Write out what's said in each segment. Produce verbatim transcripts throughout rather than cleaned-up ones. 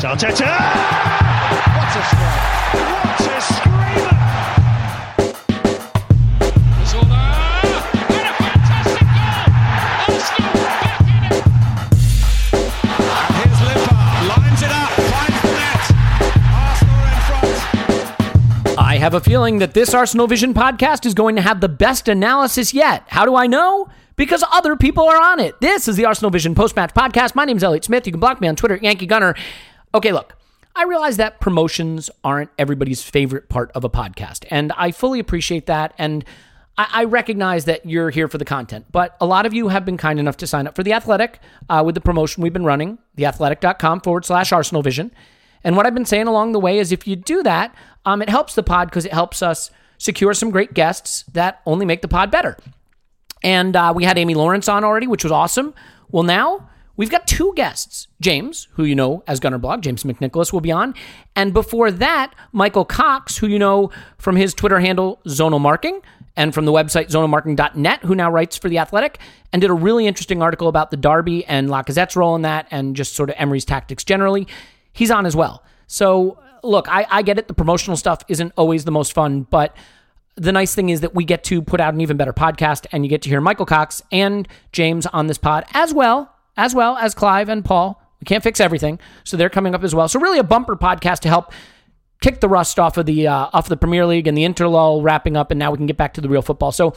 Arteta! What a strike! What a screamer! Zola! And a fantastic goal! Arsenal back in it! And here's Lippard, lines it up, finds the net! Arsenal in front! I have a feeling that this Arsenal Vision podcast is going to have the best analysis yet. How do I know? Because other people are on it. This is the Arsenal Vision post-match podcast. My name is Elliot Smith. You can block me on Twitter at Yankee Gunner. Okay, look, I realize that promotions aren't everybody's favorite part of a podcast, and I fully appreciate that, and I, I recognize that you're here for the content, but a lot of you have been kind enough to sign up for The Athletic uh, with the promotion we've been running, theathletic.com forward slash Arsenal Vision, and what I've been saying along the way is if you do that, um, it helps the pod because it helps us secure some great guests that only make the pod better, and uh, we had Amy Lawrence on already, which was awesome. Well, now we've got two guests. James, who you know as Gunner Blog, James McNicholas will be on. And before that, Michael Cox, who you know from his Twitter handle, Zonal Marking, and from the website, Zonal Marking dot net, who now writes for The Athletic, and did a really interesting article about the derby and Lacazette's role in that and just sort of Emery's tactics generally. He's on as well. So, look, I, I get it. The promotional stuff isn't always the most fun, but the nice thing is that we get to put out an even better podcast, and you get to hear Michael Cox and James on this pod as well. as well as Clive and Paul. We can't fix everything, so they're coming up as well. So really a bumper podcast to help kick the rust off of the uh, off the Premier League and the interlull wrapping up, and now we can get back to the real football. So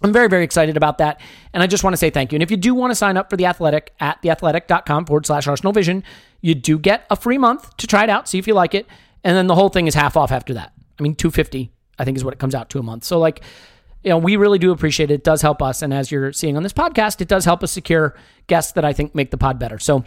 I'm very, very excited about that, and I just want to say thank you. And if you do want to sign up for The Athletic at theathletic.com forward slash Arsenal Vision, you do get a free month to try it out, see if you like it, and then the whole thing is half off after that. I mean, two hundred fifty dollars, I think, is what it comes out to a month. So, like, you know, we really do appreciate it. It does help us. And as you're seeing on this podcast, it does help us secure guests that I think make the pod better. So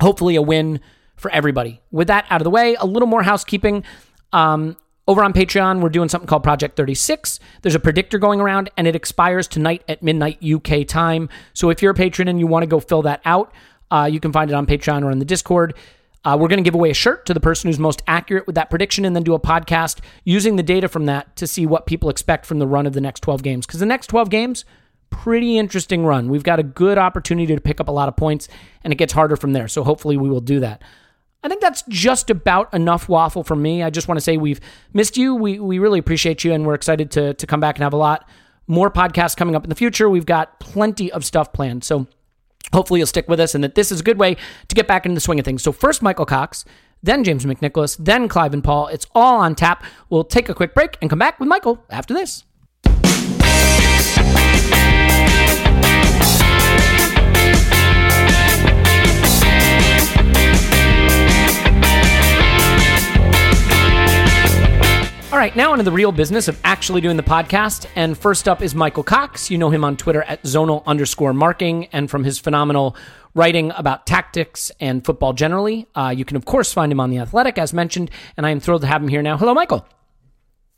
hopefully a win for everybody. With that out of the way, a little more housekeeping. Um, over on Patreon, we're doing something called Project thirty-six. There's a predictor going around, and it expires tonight at midnight U K time. So if you're a patron and you want to go fill that out, uh, you can find it on Patreon or in the Discord. Uh, we're going to give away a shirt to the person who's most accurate with that prediction and then do a podcast using the data from that to see what people expect from the run of the next twelve games. Because the next twelve games, pretty interesting run. We've got a good opportunity to pick up a lot of points, and it gets harder from there. So hopefully we will do that. I think that's just about enough waffle from me. I just want to say we've missed you. We we really appreciate you, and we're excited to, to come back and have a lot more podcasts coming up in the future. We've got plenty of stuff planned. So hopefully you'll stick with us and that this is a good way to get back into the swing of things. So first Michael Cox, then James McNicholas, then Clive and Paul. It's all on tap. We'll take a quick break and come back with Michael after this. All right, now into the real business of actually doing the podcast. And first up is Michael Cox. You know him on Twitter at Zonal underscore Marking. And from his phenomenal writing about tactics and football generally, uh, you can, of course, find him on The Athletic, as mentioned. And I am thrilled to have him here now. Hello, Michael.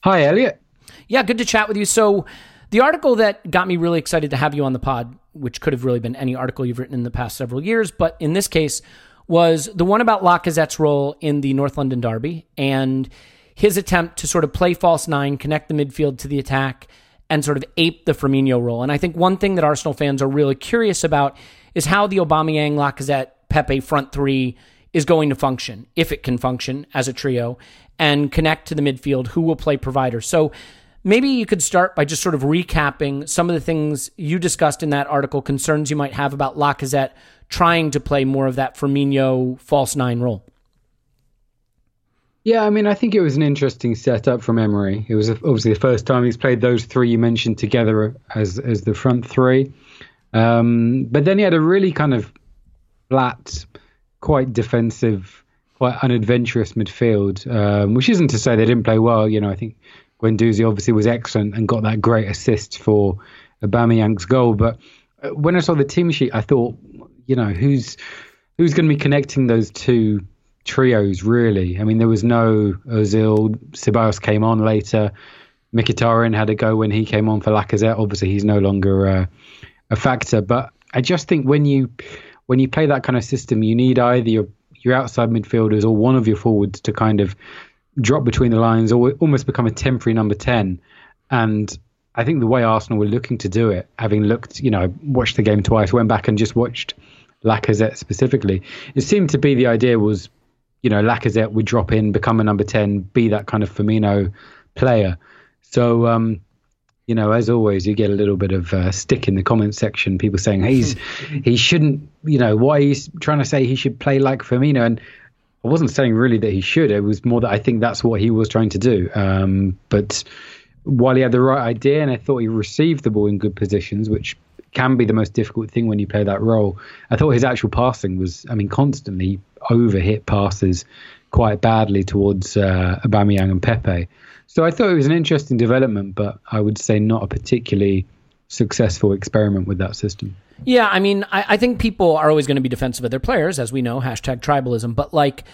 Hi, Elliot. Yeah, good to chat with you. So the article that got me really excited to have you on the pod, which could have really been any article you've written in the past several years, but in this case was the one about Lacazette's role in the North London Derby and his attempt to sort of play false nine, connect the midfield to the attack, and sort of ape the Firmino role. And I think one thing that Arsenal fans are really curious about is how the Aubameyang, Lacazette, Pepe front three is going to function, if it can function as a trio, and connect to the midfield, who will play provider. So maybe you could start by just sort of recapping some of the things you discussed in that article, concerns you might have about Lacazette trying to play more of that Firmino false nine role. Yeah, I mean, I think it was an interesting setup from Emery. It was obviously the first time he's played those three you mentioned together as as the front three. Um, but then he had a really kind of flat, quite defensive, quite unadventurous midfield, um, which isn't to say they didn't play well. You know, I think Guendouzi obviously was excellent and got that great assist for Aubameyang's goal. But when I saw the team sheet, I thought, you know, who's who's going to be connecting those two trios, really? I mean, there was no Ozil. Ceballos came on later. Mkhitaryan had a go when he came on for Lacazette. Obviously, he's no longer uh, a factor. But I just think when you when you play that kind of system, you need either your, your outside midfielders or one of your forwards to kind of drop between the lines or almost become a temporary number ten. And I think the way Arsenal were looking to do it, having looked, you know, watched the game twice, went back and just watched Lacazette specifically, it seemed to be the idea was, you know, Lacazette would drop in, become a number ten, be that kind of Firmino player. So, um, you know, as always, you get a little bit of uh, stick in the comment section, people saying, hey, he's, he shouldn't, you know, why are you trying to say he should play like Firmino? And I wasn't saying really that he should. It was more that I think that's what he was trying to do. Um, but while he had the right idea and I thought he received the ball in good positions, which can be the most difficult thing when you play that role, I thought his actual passing was, I mean, constantly overhit passes quite badly towards uh, Aubameyang and Pepe. So I thought it was an interesting development, but I would say not a particularly successful experiment with that system. Yeah, I mean, I, I think people are always going to be defensive of their players, as we know, hashtag tribalism. But like,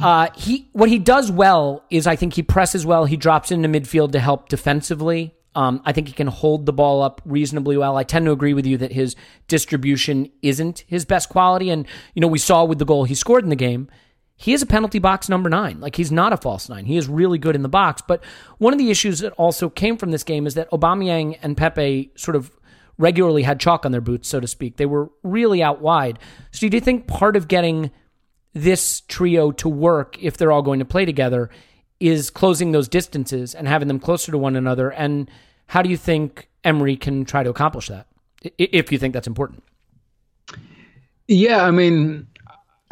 uh, he what he does well is I think he presses well. He drops into midfield to help defensively. Um, I think he can hold the ball up reasonably well. I tend to agree with you that his distribution isn't his best quality. And, you know, we saw with the goal he scored in the game, he is a penalty box number nine. Like, he's not a false nine. He is really good in the box. But one of the issues that also came from this game is that Aubameyang and Pepe sort of regularly had chalk on their boots, so to speak. They were really out wide. So do you think part of getting this trio to work, if they're all going to play together, is closing those distances and having them closer to one another? And how do you think Emery can try to accomplish that, if you think that's important? Yeah, I mean,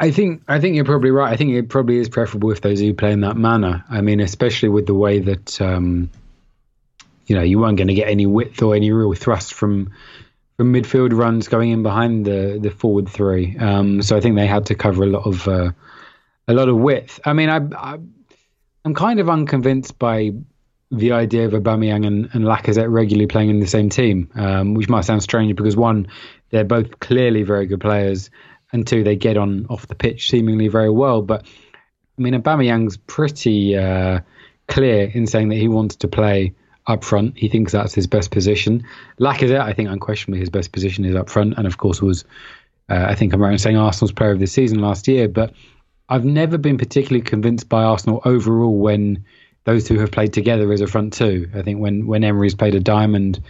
I think I think you're probably right. I think it probably is preferable if those do play in that manner. I mean, especially with the way that, um, you know, you weren't going to get any width or any real thrust from from midfield runs going in behind the, the forward three. Um, so I think they had to cover a lot of uh, a lot of width. I mean, I, I, I'm kind of unconvinced by the idea of Aubameyang and, and Lacazette regularly playing in the same team, um, which might sound strange because, one, they're both clearly very good players, and two, they get on off the pitch seemingly very well. But, I mean, Aubameyang's pretty uh, clear in saying that he wants to play up front. He thinks that's his best position. Lacazette, I think unquestionably his best position is up front, and, of course, was, uh, I think I'm right in saying, Arsenal's player of the season last year. But I've never been particularly convinced by Arsenal overall when those two have played together as a front two. I think when, when Emery's played a diamond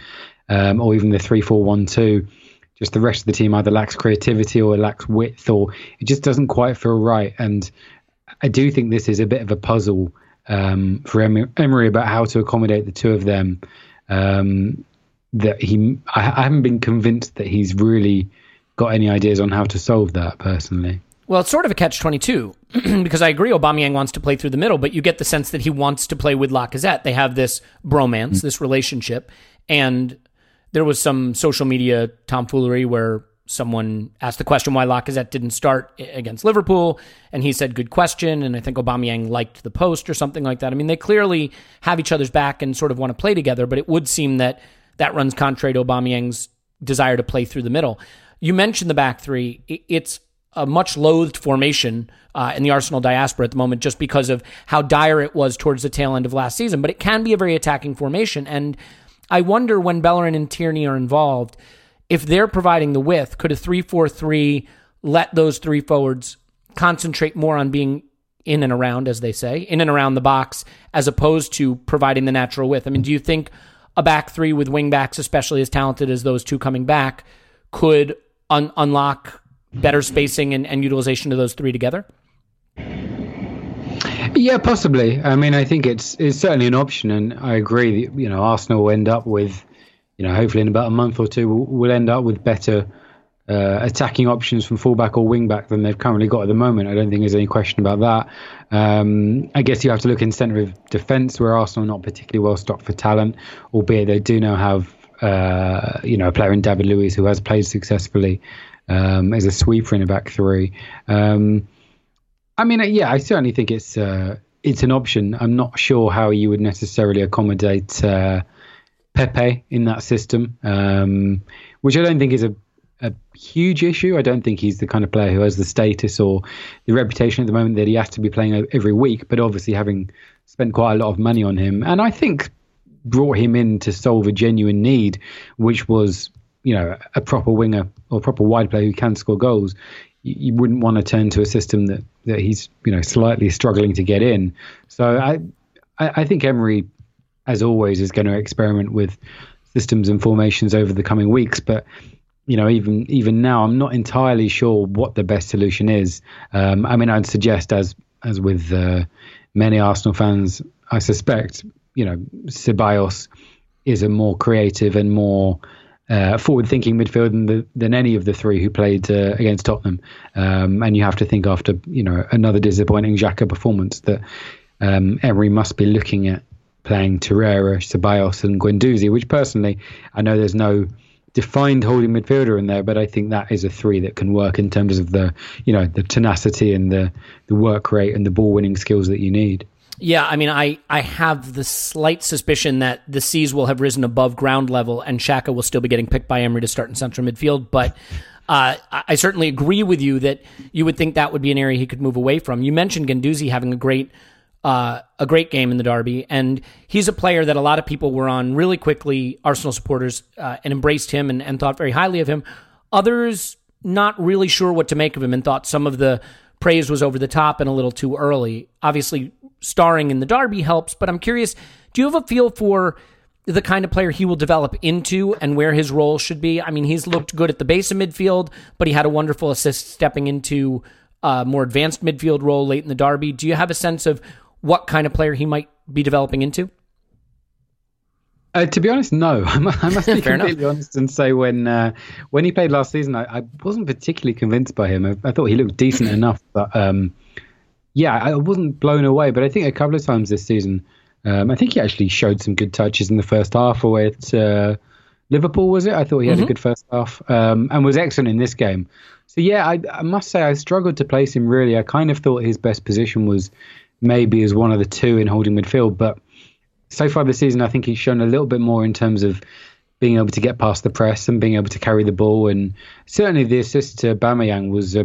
um, or even the three four one two, just the rest of the team either lacks creativity or lacks width, or it just doesn't quite feel right. And I do think this is a bit of a puzzle um, for Emery about how to accommodate the two of them. Um, that he, I, I haven't been convinced that he's really got any ideas on how to solve that personally. Well, it's sort of a catch twenty-two, because I agree Aubameyang wants to play through the middle, but you get the sense that he wants to play with Lacazette. They have this bromance, mm-hmm. this relationship, and there was some social media tomfoolery where someone asked the question why Lacazette didn't start against Liverpool, and he said, good question, and I think Aubameyang liked the post or something like that. I mean, they clearly have each other's back and sort of want to play together, but it would seem that that runs contrary to Aubameyang's desire to play through the middle. You mentioned the back three. It's a much loathed formation uh, in the Arsenal diaspora at the moment just because of how dire it was towards the tail end of last season, but it can be a very attacking formation, and I wonder when Bellerin and Tierney are involved, if they're providing the width, could a three four three let those three forwards concentrate more on being in and around, as they say, in and around the box, as opposed to providing the natural width? I mean, do you think a back three with wing backs, especially as talented as those two coming back, could un- unlock better spacing and, and utilization of those three together? Yeah, possibly. I mean, I think it's it's certainly an option, and I agree that, you know, Arsenal will end up with, you know, hopefully in about a month or two, we'll, we'll end up with better uh, attacking options from fullback or wing-back than they've currently got at the moment. I don't think there's any question about that. Um, I guess you have to look in centre of defence, where Arsenal are not particularly well-stocked for talent, albeit they do now have, uh, you know, a player in David Luiz who has played successfully um, as a sweeper in a back three. Um, I mean, yeah, I certainly think it's uh, it's an option. I'm not sure how you would necessarily accommodate Uh, Pepe in that system, um, which I don't think is a, a huge issue. I don't think he's the kind of player who has the status or the reputation at the moment that he has to be playing every week, but obviously having spent quite a lot of money on him, and I think brought him in to solve a genuine need, which was, you know, a proper winger or proper wide player who can score goals. You wouldn't want to turn to a system that, that he's, you know, slightly struggling to get in. So I, I, I think Emery, as always, is going to experiment with systems and formations over the coming weeks. But, you know, even even now, I'm not entirely sure what the best solution is. Um, I mean, I'd suggest, as as with uh, many Arsenal fans, I suspect, you know, Ceballos is a more creative and more uh, forward-thinking midfielder than, the, than any of the three who played uh, against Tottenham. Um, and you have to think, after, you know, another disappointing Xhaka performance, that um, Emery must be looking at playing Torreira, Ceballos and Guendouzi, which personally, I know there's no defined holding midfielder in there, but I think that is a three that can work in terms of the, you know, the tenacity and the, the work rate and the ball winning skills that you need. Yeah, I mean, I, I have the slight suspicion that the seas will have risen above ground level and Xhaka will still be getting picked by Emery to start in central midfield, but Uh, I certainly agree with you that you would think that would be an area he could move away from. You mentioned Guendouzi having a great Uh, a great game in the derby, and he's a player that a lot of people were on really quickly, Arsenal supporters, uh, and embraced him and, and thought very highly of him. Others not really sure what to make of him and thought some of the praise was over the top and a little too early. Obviously, starring in the derby helps, but I'm curious, do you have a feel for the kind of player he will develop into and where his role should be? I mean, he's looked good at the base of midfield, but he had a wonderful assist stepping into a more advanced midfield role late in the derby. Do you have a sense of what kind of player he might be developing into? Uh, to be honest, no. I must be completely honest and say when uh, when he played last season, I, I wasn't particularly convinced by him. I, I thought he looked decent enough, but um, yeah, I wasn't blown away. But I think a couple of times this season, um, I think he actually showed some good touches in the first half. Or at uh, Liverpool, was it? I thought he had mm-hmm. a good first half um, and was excellent in this game. So yeah, I, I must say I struggled to place him really. I kind of thought his best position was maybe as one of the two in holding midfield, but so far this season I think he's shown a little bit more in terms of being able to get past the press and being able to carry the ball, and certainly the assist to Aubameyang was a,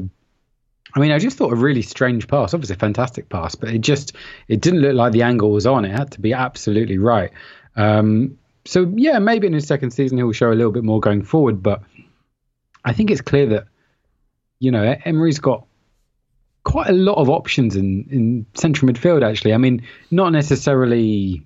I mean I just thought a really strange pass, obviously a fantastic pass, but it just it didn't look like the angle was on, it had to be absolutely right. Um, so yeah, maybe in his second season he'll show a little bit more going forward, but I think it's clear that, you know, Emery's got quite a lot of options in, in central midfield, actually. I mean, not necessarily,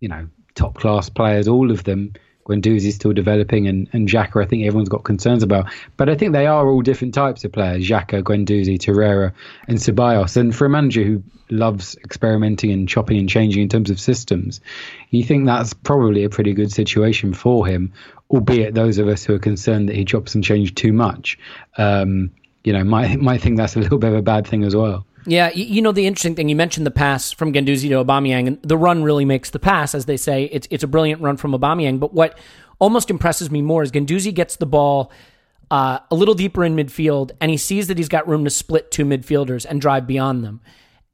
you know, top-class players, all of them. Guendouzi's still developing, and, and Xhaka, I think everyone's got concerns about. But I think they are all different types of players, Xhaka, Guendouzi, Torreira, and Ceballos. And for a manager who loves experimenting and chopping and changing in terms of systems, you think that's probably a pretty good situation for him, albeit those of us who are concerned that he chops and changes too much, Um you know, might might think that's a little bit of a bad thing as well. Yeah, you know, the interesting thing, you mentioned the pass from Guendouzi to Aubameyang, and the run really makes the pass, as they say. It's it's a brilliant run from Aubameyang, but what almost impresses me more is Guendouzi gets the ball uh, a little deeper in midfield, and he sees that he's got room to split two midfielders and drive beyond them.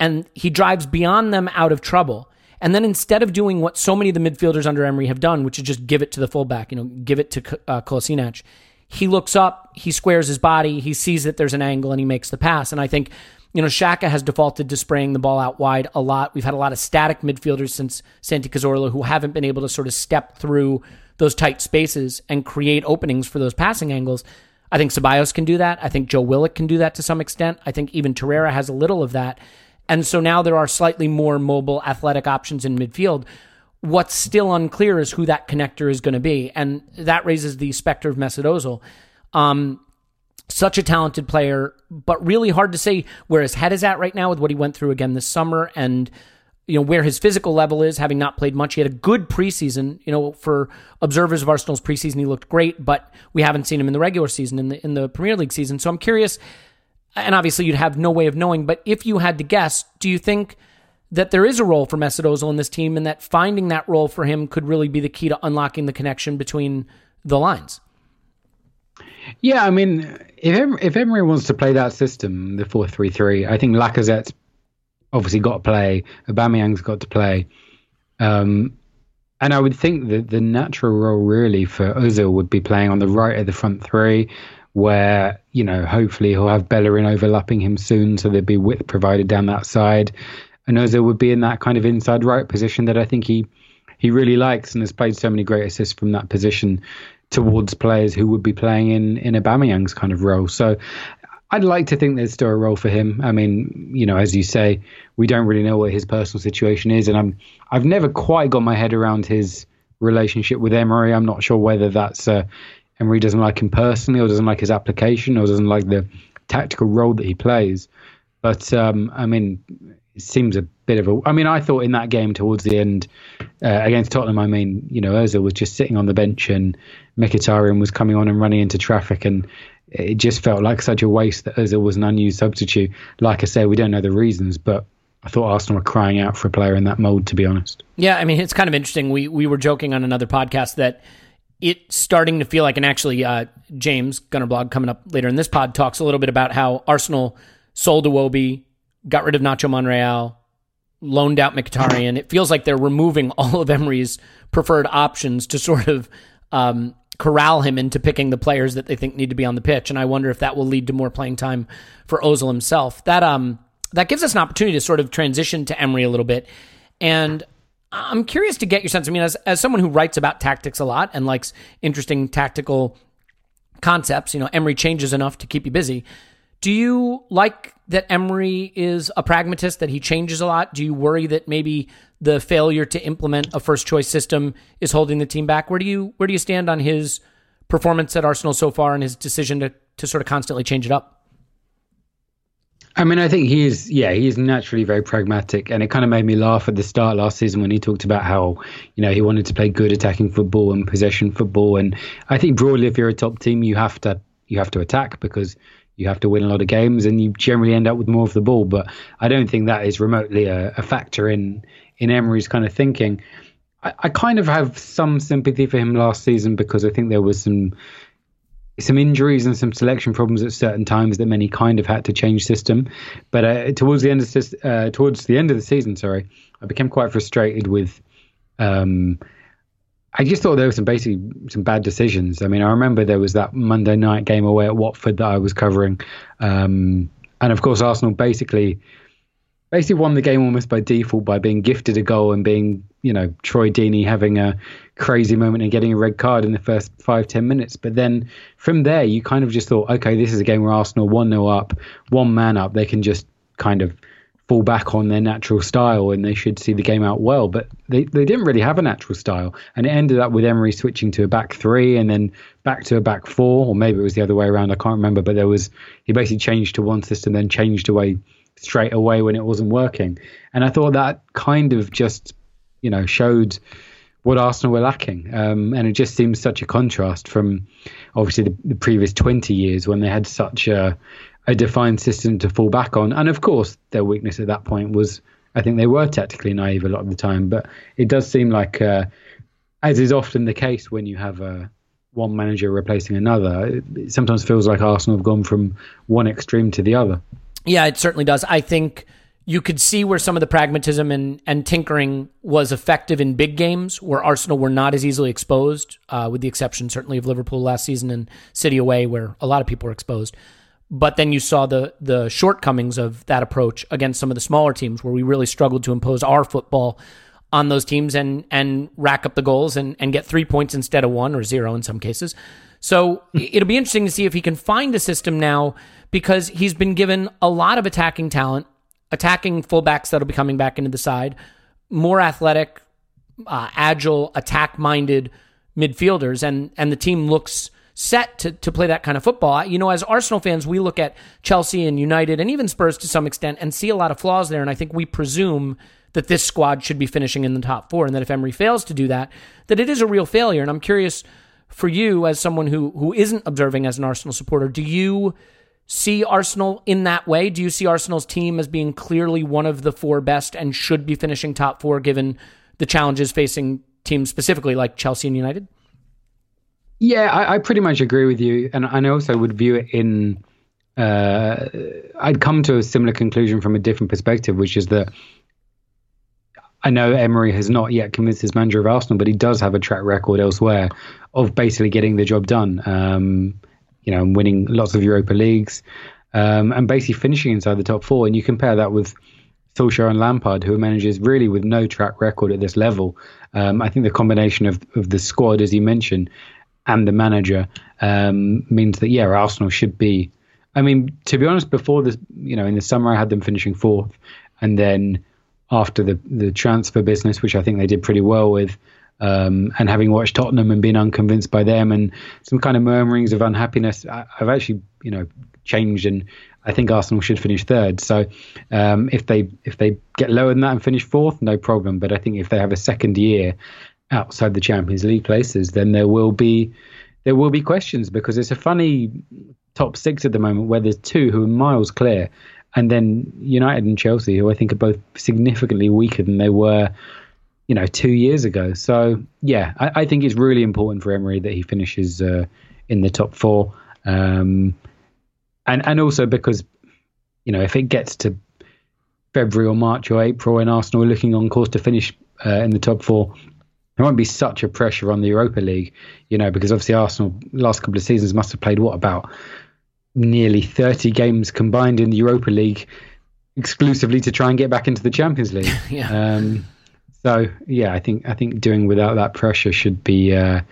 And he drives beyond them out of trouble. And then instead of doing what so many of the midfielders under Emery have done, which is just give it to the fullback, you know, give it to uh, Kolasinac, he looks up, he squares his body, he sees that there's an angle, and he makes the pass. And I think, you know, Xhaka has defaulted to spraying the ball out wide a lot. We've had a lot of static midfielders since Santi Cazorla who haven't been able to sort of step through those tight spaces and create openings for those passing angles. I think Ceballos can do that. I think Joe Willock can do that to some extent. I think even Torreira has a little of that. And so now there are slightly more mobile, athletic options in midfield. What's still unclear is who that connector is going to be. And that raises the specter of Mesut Ozil. Um, such a talented player, but really hard to say where his head is at right now with what he went through again this summer and, you know, where his physical level is, having not played much. He had a good preseason. You know, for observers of Arsenal's preseason, he looked great, but we haven't seen him in the regular season, in the, in the Premier League season. So I'm curious. And obviously you'd have no way of knowing, but if you had to guess, do you think that there is a role for Mesut Ozil in this team and that finding that role for him could really be the key to unlocking the connection between the lines? Yeah, I mean, if em- if Emery wants to play that system, the four three three, I think Lacazette's obviously got to play, Aubameyang's got to play. Um, and I would think that the natural role really for Ozil would be playing on the right of the front three, where, you know, hopefully he'll have Bellerin overlapping him soon, so there'd be width provided down that side. And Ozil would be in that kind of inside right position that I think he he really likes and has played so many great assists from that position towards players who would be playing in, in Aubameyang's kind of role. So I'd like to think there's still a role for him. I mean, you know, as you say, we don't really know what his personal situation is. And I'm, I've never quite got my head around his relationship with Emery. I'm not sure whether that's... Uh, Emery doesn't like him personally, or doesn't like his application, or doesn't like the tactical role that he plays. But, um, I mean, it seems a bit of a... I mean, I thought in that game towards the end, uh, against Tottenham, I mean, you know, Ozil was just sitting on the bench and Mkhitaryan was coming on and running into traffic, and it just felt like such a waste that Ozil was an unused substitute. Like I say, we don't know the reasons, but I thought Arsenal were crying out for a player in that mould, to be honest. Yeah, I mean, it's kind of interesting. We, we were joking on another podcast that... It's starting to feel like, and actually uh, James, Gunner Blog, coming up later in this pod, talks a little bit about how Arsenal sold Iwobi, got rid of Nacho Monreal, loaned out Mkhitaryan. It feels like they're removing all of Emery's preferred options to sort of um, corral him into picking the players that they think need to be on the pitch. And I wonder if that will lead to more playing time for Ozil himself. That um that gives us an opportunity to sort of transition to Emery a little bit. And I'm curious to get your sense. I mean, as as someone who writes about tactics a lot and likes interesting tactical concepts, you know, Emery changes enough to keep you busy. Do you like that Emery is a pragmatist, that he changes a lot? Do you worry that maybe the failure to implement a first-choice system is holding the team back? Where do you where do you stand on his performance at Arsenal so far and his decision to, to sort of constantly change it up? I mean, I think he is, yeah, he is naturally very pragmatic, and it kind of made me laugh at the start last season when he talked about how, you know, he wanted to play good attacking football and possession football. And I think broadly, if you're a top team, you have to, you have to attack because you have to win a lot of games and you generally end up with more of the ball. But I don't think that is remotely a, a factor in, in Emery's kind of thinking. I, I kind of have some sympathy for him last season because I think there was some... some injuries and some selection problems at certain times that many kind of had to change system. But uh, towards the end of uh, towards the end of the season, sorry, I became quite frustrated with. Um, I just thought there were some basically some bad decisions. I mean, I remember there was that Monday night game away at Watford that I was covering, um, and of course Arsenal basically basically won the game almost by default by being gifted a goal and being, you know, Troy Deeney having a crazy moment and getting a red card in the first five, ten minutes. But then from there, you kind of just thought, OK, this is a game where Arsenal one nil up, one man up. They can just kind of fall back on their natural style and they should see the game out well. But they, they didn't really have a natural style. And it ended up with Emery switching to a back three and then back to a back four, or maybe it was the other way around. I can't remember. But there was, he basically changed to one system, then changed away straight away when it wasn't working. And I thought that kind of just... you know, showed what Arsenal were lacking. Um, and it just seems such a contrast from obviously the, the previous twenty years when they had such a, a defined system to fall back on. And of course, their weakness at that point was, I think they were tactically naive a lot of the time. But it does seem like, uh, as is often the case when you have a, one manager replacing another. It sometimes feels like Arsenal have gone from one extreme to the other. Yeah, it certainly does. I think you could see where some of the pragmatism and, and tinkering was effective in big games where Arsenal were not as easily exposed, uh, with the exception certainly of Liverpool last season and City away, where a lot of people were exposed. But then you saw the the shortcomings of that approach against some of the smaller teams where we really struggled to impose our football on those teams and and rack up the goals and, and get three points instead of one or zero in some cases. So it'll be interesting to see if he can find a system now, because he's been given a lot of attacking talent, attacking fullbacks that'll be coming back into the side, more athletic, uh, agile, attack-minded midfielders, and and the team looks set to, to play that kind of football. You know, as Arsenal fans, we look at Chelsea and United and even Spurs to some extent and see a lot of flaws there, and I think we presume that this squad should be finishing in the top four, and that if Emery fails to do that, that it is a real failure. And I'm curious for you, as someone who who isn't observing as an Arsenal supporter, do you see Arsenal in that way? Do you see Arsenal's team as being clearly one of the four best and should be finishing top four given the challenges facing teams specifically like Chelsea and United? Yeah, I, I pretty much agree with you. And, and I also would view it in... Uh, I'd come to a similar conclusion from a different perspective, which is that I know Emery has not yet convinced his manager of Arsenal, but he does have a track record elsewhere of basically getting the job done, um, you know, and winning lots of Europa Leagues, um, and basically finishing inside the top four. And you compare that with Solskjaer and Lampard, who are managers really with no track record at this level. Um, I think the combination of, of the squad, as you mentioned, and the manager um, means that, yeah, Arsenal should be... I mean, to be honest, before this, you know, in the summer, I had them finishing fourth, and then... after the, the transfer business, which I think they did pretty well with, um, and having watched Tottenham and been unconvinced by them and some kind of murmurings of unhappiness, I, I've actually, you know, changed, and I think Arsenal should finish third. So um, if they if they get lower than that and finish fourth, no problem. But I think if they have a second year outside the Champions League places, then there will be there will be questions, because it's a funny top six at the moment where there's two who are miles clear. And then United and Chelsea, who I think are both significantly weaker than they were, you know, two years ago. So, yeah, I, I think it's really important for Emery that he finishes uh, in the top four. Um, and, and also because, you know, if it gets to February or March or April and Arsenal are looking on course to finish uh, in the top four, there won't be such a pressure on the Europa League, you know, because obviously Arsenal last couple of seasons must have played, what, about... nearly thirty games combined in the Europa League exclusively to try and get back into the Champions League. yeah. Um, so yeah, I think I think doing without that pressure should be uh,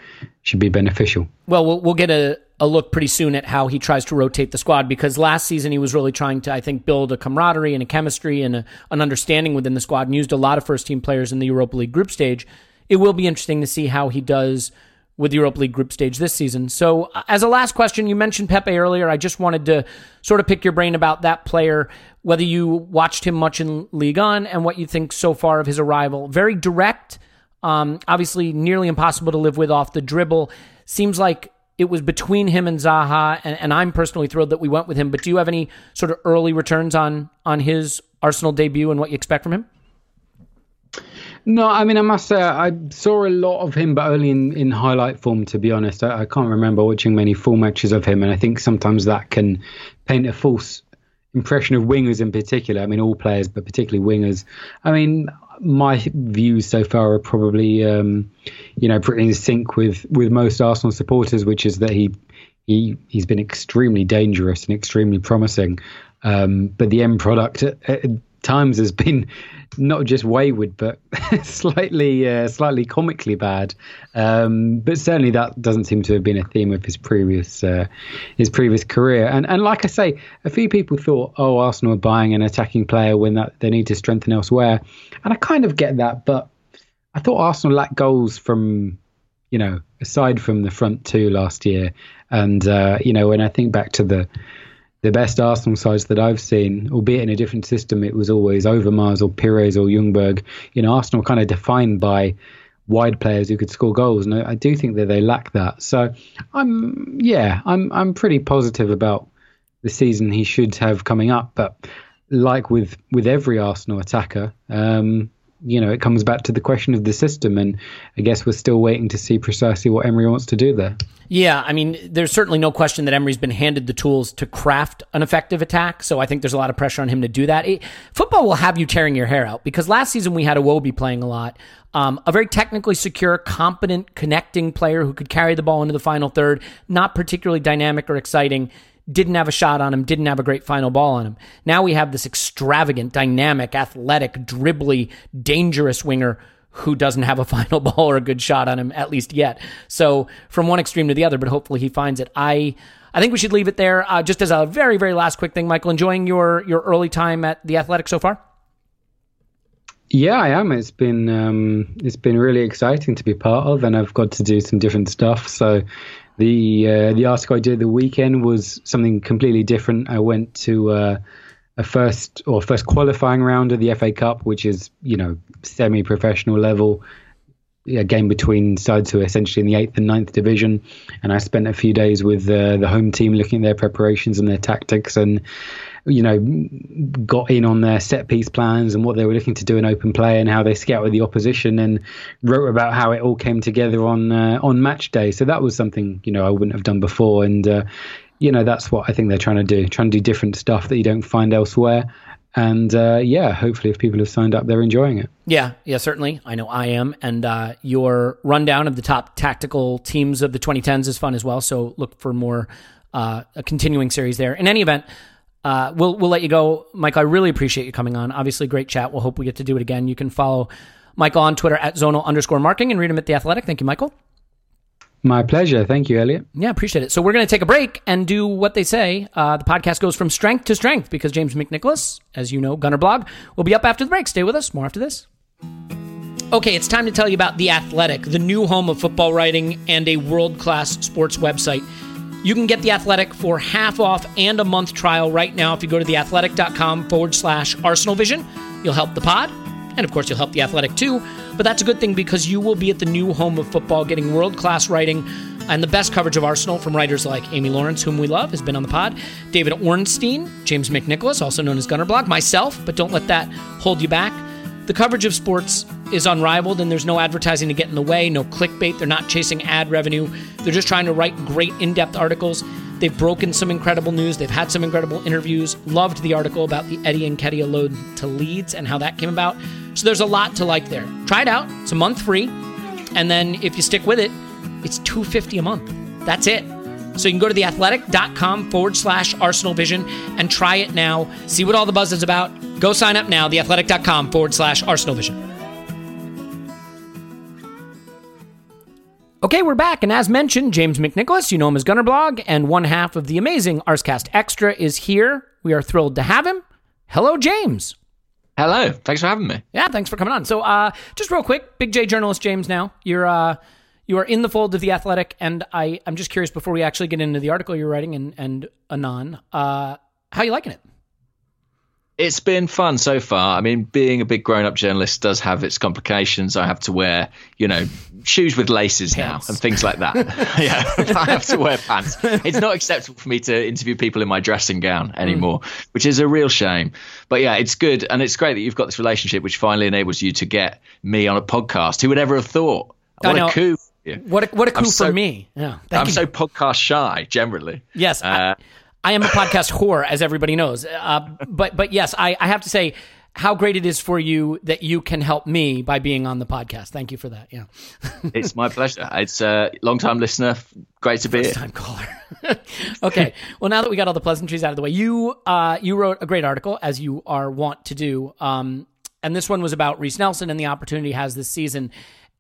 should be beneficial. Well, we'll, we'll get a, a look pretty soon at how he tries to rotate the squad, because last season he was really trying to, I think, build a camaraderie and a chemistry and a, an understanding within the squad, and used a lot of first team players in the Europa League group stage. It will be interesting to see how he does with the Europa League group stage this season. So as a last question, you mentioned Pepe earlier. I just wanted to sort of pick your brain about that player, whether you watched him much in Ligue one and what you think so far of his arrival. Very direct, um, obviously nearly impossible to live with off the dribble. Seems like it was between him and Zaha, and, and I'm personally thrilled that we went with him. But do you have any sort of early returns on on his Arsenal debut and what you expect from him? No, I mean, I must say I saw a lot of him, but only in, in highlight form, to be honest. I, I can't remember watching many full matches of him, and I think sometimes that can paint a false impression of wingers in particular. I mean, all players, but particularly wingers. I mean, my views so far are probably, um, you know, pretty in sync with, with most Arsenal supporters, which is that he, he, he's been extremely dangerous and extremely promising. Um, but the end product at, at times has been... not just wayward, but slightly, uh, slightly comically bad. Um, but certainly that doesn't seem to have been a theme of his previous, uh, his previous career. And and like I say, a few people thought, oh, Arsenal are buying an attacking player when that they need to strengthen elsewhere. And I kind of get that, but I thought Arsenal lacked goals from, you know, aside from the front two last year. And uh, you know, when I think back to the. The best Arsenal sides that I've seen, albeit in a different system, it was always Overmars or Pires or Ljungberg. You know, Arsenal kind of defined by wide players who could score goals, and I, I do think that they lack that. So, I'm yeah, I'm I'm pretty positive about the season he should have coming up. But like with with every Arsenal attacker, um, you know, it comes back to the question of the system, and I guess we're still waiting to see precisely what Emery wants to do there. Yeah, I mean, there's certainly no question that Emery's been handed the tools to craft an effective attack, so I think there's a lot of pressure on him to do that. It, football will have you tearing your hair out, because last season we had Iwobi playing a lot, um, a very technically secure, competent, connecting player who could carry the ball into the final third, not particularly dynamic or exciting, didn't have a shot on him, didn't have a great final ball on him. Now we have this extravagant, dynamic, athletic, dribbly, dangerous winger who doesn't have a final ball or a good shot on him, at least yet. So from one extreme to the other, but hopefully he finds it. I I think we should leave it there. Uh, just as a very, very last quick thing, Michael, enjoying your, your early time at The Athletic so far? Yeah, I am. It's been um, it's been really exciting to be part of, and I've got to do some different stuff. So the uh, the article I did the weekend was something completely different. I went to uh, a first or first qualifying round of the F A Cup, which is, you know, semi-professional level, a game between sides who are essentially in the eighth and ninth division. And I spent a few days with uh, the home team looking at their preparations and their tactics, and, you know, got in on their set piece plans and what they were looking to do in open play and how they scouted the opposition, and wrote about how it all came together on uh, on match day. So that was something, you know, I wouldn't have done before. And, uh, you know, that's what I think they're trying to do, trying to do different stuff that you don't find elsewhere. And, uh, yeah, hopefully if people have signed up, they're enjoying it. Yeah, yeah, certainly. I know I am. And uh, your rundown of the top tactical teams of the twenty tens is fun as well. So look for more, uh, a continuing series there. In any event, Uh, we'll we'll let you go, Michael. I really appreciate you coming on. Obviously, great chat. We'll hope we get to do it again. You can follow Michael on Twitter at Zonal underscore marking and read him at The Athletic. Thank you, Michael. My pleasure. Thank you, Elliot. Yeah, appreciate it. So we're going to take a break and do what they say. Uh, the podcast goes from strength to strength because James McNicholas, as you know, Gunner Blog, will be up after the break. Stay with us. More after this. Okay, it's time to tell you about The Athletic, the new home of football writing and a world-class sports website. You can get The Athletic for half off and a month trial right now if you go to theathletic.com forward slash Arsenal Vision. You'll help the pod, and of course you'll help The Athletic too, but that's a good thing because you will be at the new home of football getting world-class writing and the best coverage of Arsenal from writers like Amy Lawrence, whom we love, has been on the pod, David Ornstein, James McNicholas, also known as Gunnerblog, myself, but don't let that hold you back. The coverage of sports is unrivaled, and there's no advertising to get in the way, no clickbait. They're not chasing ad revenue. They're just trying to write great in-depth articles. They've broken some incredible news. They've had some incredible interviews. Loved the article about the Eddie Nketiah loan to Leeds and how that came about. So there's a lot to like there. Try it out. It's a month free. And then if you stick with it, it's two hundred fifty dollars a month. That's it. So you can go to theathletic.com forward slash Arsenal Vision and try it now. See what all the buzz is about. Go sign up now, theathletic.com forward slash Arsenal Vision. Okay, we're back. And as mentioned, James McNicholas, you know him as Gunner Blog, and one half of the amazing Arscast Extra is here. We are thrilled to have him. Hello, James. Hello. Thanks for having me. Yeah, thanks for coming on. So uh, just real quick, Big J journalist James now. You're... Uh, You are in the fold of The Athletic, and I, I'm just curious, before we actually get into the article you're writing and, and anon, uh, how are you liking it? It's been fun so far. I mean, being a big grown-up journalist does have its complications. I have to wear, you know, shoes with laces pants. Now and things like that. Yeah, I have to wear pants. It's not acceptable for me to interview people in my dressing gown anymore, mm. which is a real shame. But yeah, it's good, and it's great that you've got this relationship which finally enables you to get me on a podcast. Who would ever have thought? What a coup. Yeah. What a, what a coup so, for me. Yeah, I'm you. so podcast shy, generally. Yes, uh, I, I am a podcast whore, as everybody knows. Uh, but but yes, I, I have to say how great it is for you that you can help me by being on the podcast. Thank you for that. Yeah, it's my pleasure. It's a long-time listener. Great to be here. First-time caller. Okay, well, now that we got all the pleasantries out of the way, you, uh, you wrote a great article, as you are wont to do. Um, and this one was about Reiss Nelson and the opportunity he has this season.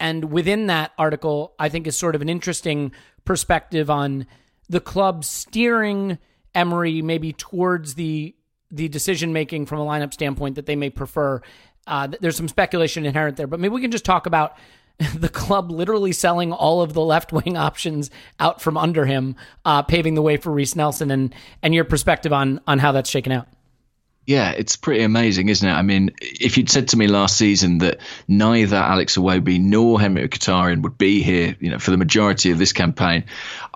And within that article, I think is sort of an interesting perspective on the club steering Emery maybe towards the the decision-making from a lineup standpoint that they may prefer. Uh, there's some speculation inherent there, but maybe we can just talk about the club literally selling all of the left-wing options out from under him, uh, paving the way for Reiss Nelson and and your perspective on on how that's shaken out. Yeah, it's pretty amazing, isn't it? I mean, if you'd said to me last season that neither Alex Iwobi nor Henry Mkhitaryan would be here, you know, for the majority of this campaign,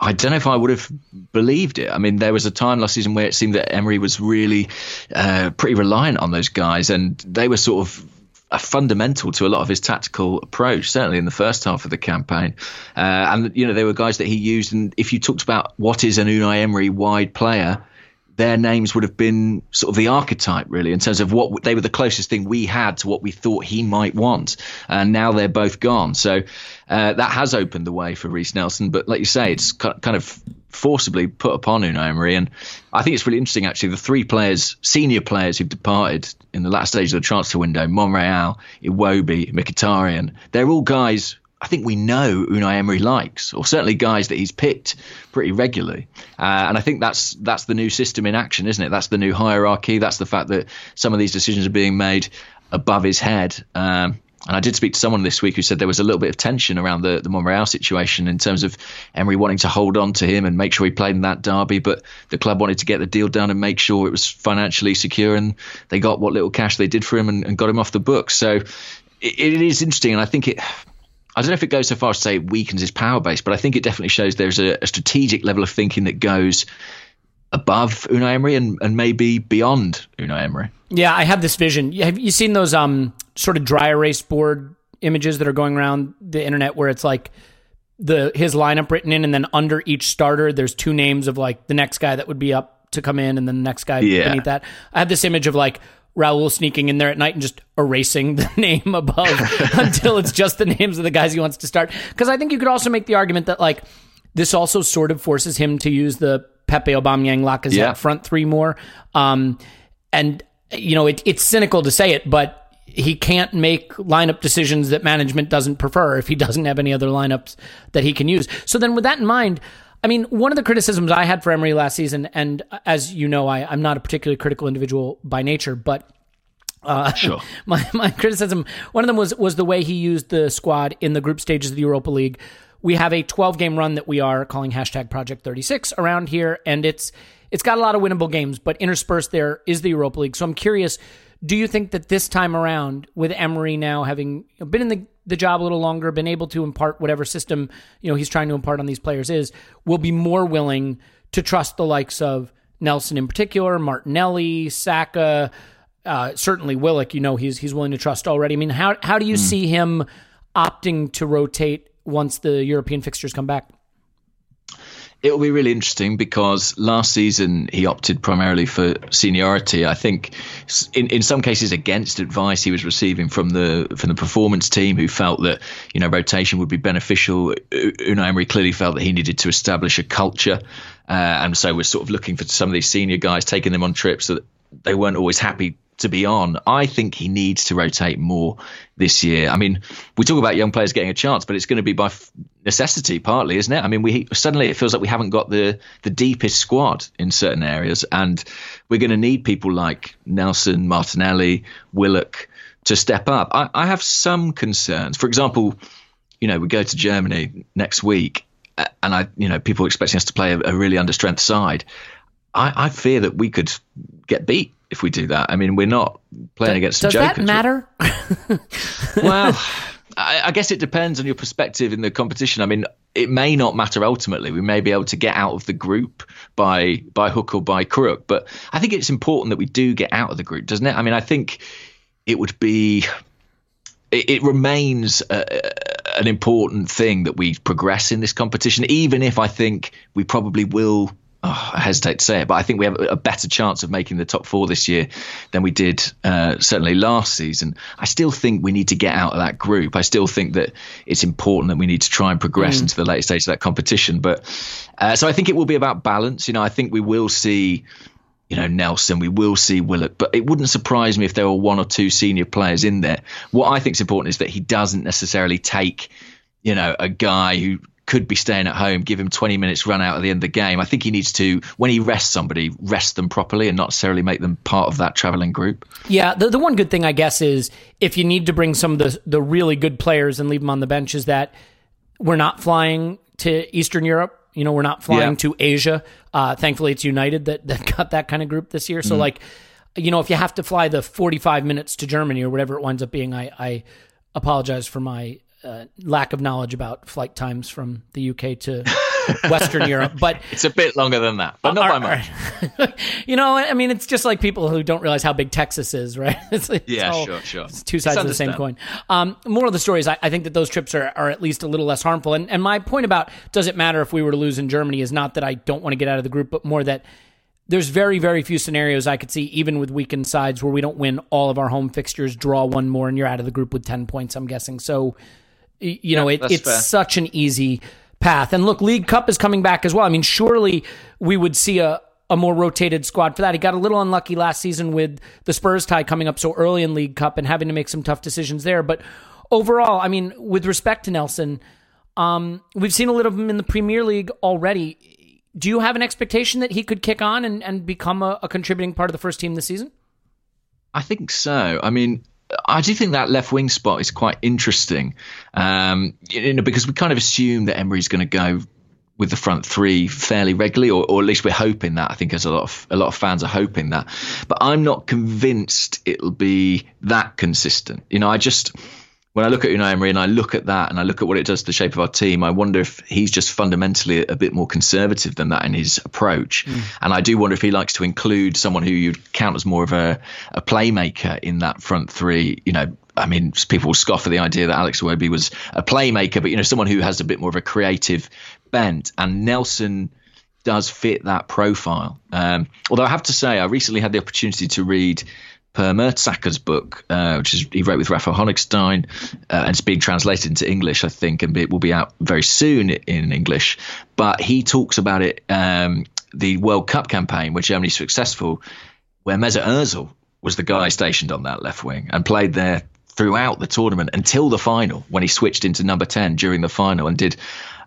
I don't know if I would have believed it. I mean, there was a time last season where it seemed that Emery was really uh, pretty reliant on those guys, and they were sort of are fundamental to a lot of his tactical approach, certainly in the first half of the campaign. Uh, and, you know, they were guys that he used. And if you talked about what is an Unai Emery wide player, their names would have been sort of the archetype, really, in terms of what they were, the closest thing we had to what we thought he might want. And now they're both gone. So uh, that has opened the way for Reiss Nelson. But like you say, it's kind of forcibly put upon Unai Emery. And I think it's really interesting, actually, the three players, senior players who've departed in the last stage of the transfer window, Monreal, Iwobi, Mkhitaryan, they're all guys I think we know Unai Emery likes, or certainly guys that he's picked pretty regularly. Uh, and I think that's that's the new system in action, isn't it? That's the new hierarchy. That's the fact that some of these decisions are being made above his head. Um, and I did speak to someone this week who said there was a little bit of tension around the, the Monreal situation in terms of Emery wanting to hold on to him and make sure he played in that derby. But the club wanted to get the deal done and make sure it was financially secure. And they got what little cash they did for him and, and got him off the books. So it, it is interesting. And I think it... I don't know if it goes so far as to say it weakens his power base, but I think it definitely shows there's a, a strategic level of thinking that goes above Unai Emery and, and maybe beyond Unai Emery. Yeah, I have this vision. Have you seen those um, sort of dry erase board images that are going around the internet where it's like the his lineup written in, and then under each starter, there's two names of like the next guy that would be up to come in and then the next guy yeah. beneath that? I have this image of like Raul sneaking in there at night and just erasing the name above until it's just the names of the guys he wants to start. Because I think you could also make the argument that like this also sort of forces him to use the Pepe, Aubameyang, Lacazette yeah. front three more. Um, and, you know, it, it's cynical to say it, but he can't make lineup decisions that management doesn't prefer if he doesn't have any other lineups that he can use. So then with that in mind, I mean, one of the criticisms I had for Emery last season, and as you know, I, I'm not a particularly critical individual by nature, but uh, sure. my, my criticism, one of them was, was the way he used the squad in the group stages of the Europa League. We have a twelve-game run that we are calling hashtag Project thirty-six around here, and it's it's got a lot of winnable games, but interspersed there is the Europa League. So I'm curious, do you think that this time around, with Emery now having been in the the job a little longer, been able to impart whatever system, you know, he's trying to impart on these players is, will be more willing to trust the likes of Nelson in particular, Martinelli, Saka, uh, certainly Willock, you know, he's he's willing to trust already. I mean, how how do you mm. see him opting to rotate once the European fixtures come back? It will be really interesting because last season he opted primarily for seniority. I think in, in some cases against advice he was receiving from the from the performance team, who felt that, you know, rotation would be beneficial. Unai Emery clearly felt that he needed to establish a culture, uh, and so was sort of looking for some of these senior guys, taking them on trips that they weren't always happy to be on. I think he needs to rotate more this year. I mean, we talk about young players getting a chance, but it's going to be by necessity partly, isn't it? I mean, we suddenly it feels like we haven't got the the deepest squad in certain areas, and we're going to need people like Nelson, Martinelli, Willock to step up. I, I have some concerns. For example, you know, we go to Germany next week, and I, you know, people are expecting us to play a, a really understrength side. I, I fear that we could get beat if we do that. I mean, we're not playing does, against the jokers. Does that matter? Well, I, I guess it depends on your perspective in the competition. I mean, it may not matter ultimately. We may be able to get out of the group by by hook or by crook. But I think it's important that we do get out of the group, doesn't it? I mean, I think it would be... It, it remains a, a, an important thing that we progress in this competition, even if I think we probably will... Oh, I hesitate to say it, but I think we have a better chance of making the top four this year than we did uh, certainly last season. I still think we need to get out of that group. I still think that it's important that we need to try and progress mm. into the later stage of that competition. But uh, so I think it will be about balance. You know, I think we will see, you know, Nelson, we will see Willock, but it wouldn't surprise me if there were one or two senior players in there. What I think is important is that he doesn't necessarily take, you know, a guy who could be staying at home, give him twenty minutes run out at the end of the game. I think he needs to, when he rests somebody, rest them properly and not necessarily make them part of that travelling group. Yeah, the, the one good thing, I guess, is if you need to bring some of the, the really good players and leave them on the bench is that we're not flying to Eastern Europe. You know, we're not flying yeah. to Asia. Uh, thankfully, it's United that, that got that kind of group this year. So, mm. like, you know, if you have to fly the forty-five minutes to Germany or whatever it winds up being, I, I apologize for my... Uh, lack of knowledge about flight times from the U K to Western Europe. But it's a bit longer than that, but not by much. You know, I mean, it's just like people who don't realize how big Texas is, right? It's, it's yeah, all, sure, sure. It's two sides it's of the same coin. Um, moral of the story is I, I think that those trips are, are at least a little less harmful. And, and my point about does it matter if we were to lose in Germany is not that I don't want to get out of the group, but more that there's very, very few scenarios I could see, even with weakened sides, where we don't win all of our home fixtures, draw one more, and you're out of the group with ten points, I'm guessing. So, you yeah, know, it, it's fair. Such an easy path. And look, League Cup is coming back as well. I mean, surely we would see a, a more rotated squad for that. He got a little unlucky last season with the Spurs tie coming up so early in League Cup and having to make some tough decisions there. But overall, I mean, with respect to Nelson, um, we've seen a little of him in the Premier League already. Do you have an expectation that he could kick on and, and become a, a contributing part of the first team this season? I think so. I mean, I do think that left wing spot is quite interesting, um, you know, because we kind of assume that Emery's going to go with the front three fairly regularly, or, or at least we're hoping that. I think as a lot of a lot of fans are hoping that, but I'm not convinced it'll be that consistent. You know, I just. When I look at Unai Emery and I look at that and I look at what it does to the shape of our team, I wonder if he's just fundamentally a bit more conservative than that in his approach. Mm. And I do wonder if he likes to include someone who you'd count as more of a, a playmaker in that front three. You know, I mean, people scoff at the idea that Alex Iwobi was a playmaker, but, you know, someone who has a bit more of a creative bent. And Nelson does fit that profile. Um, although I have to say, I recently had the opportunity to read Per Mertesacker's book, uh, which is he wrote with Raphael Honigstein, uh, and it's being translated into English, I think, and it will be out very soon in English. But he talks about it, um, the World Cup campaign, where Germany's successful, where Mesut Ozil was the guy stationed on that left wing and played there throughout the tournament until the final, when he switched into number ten during the final and did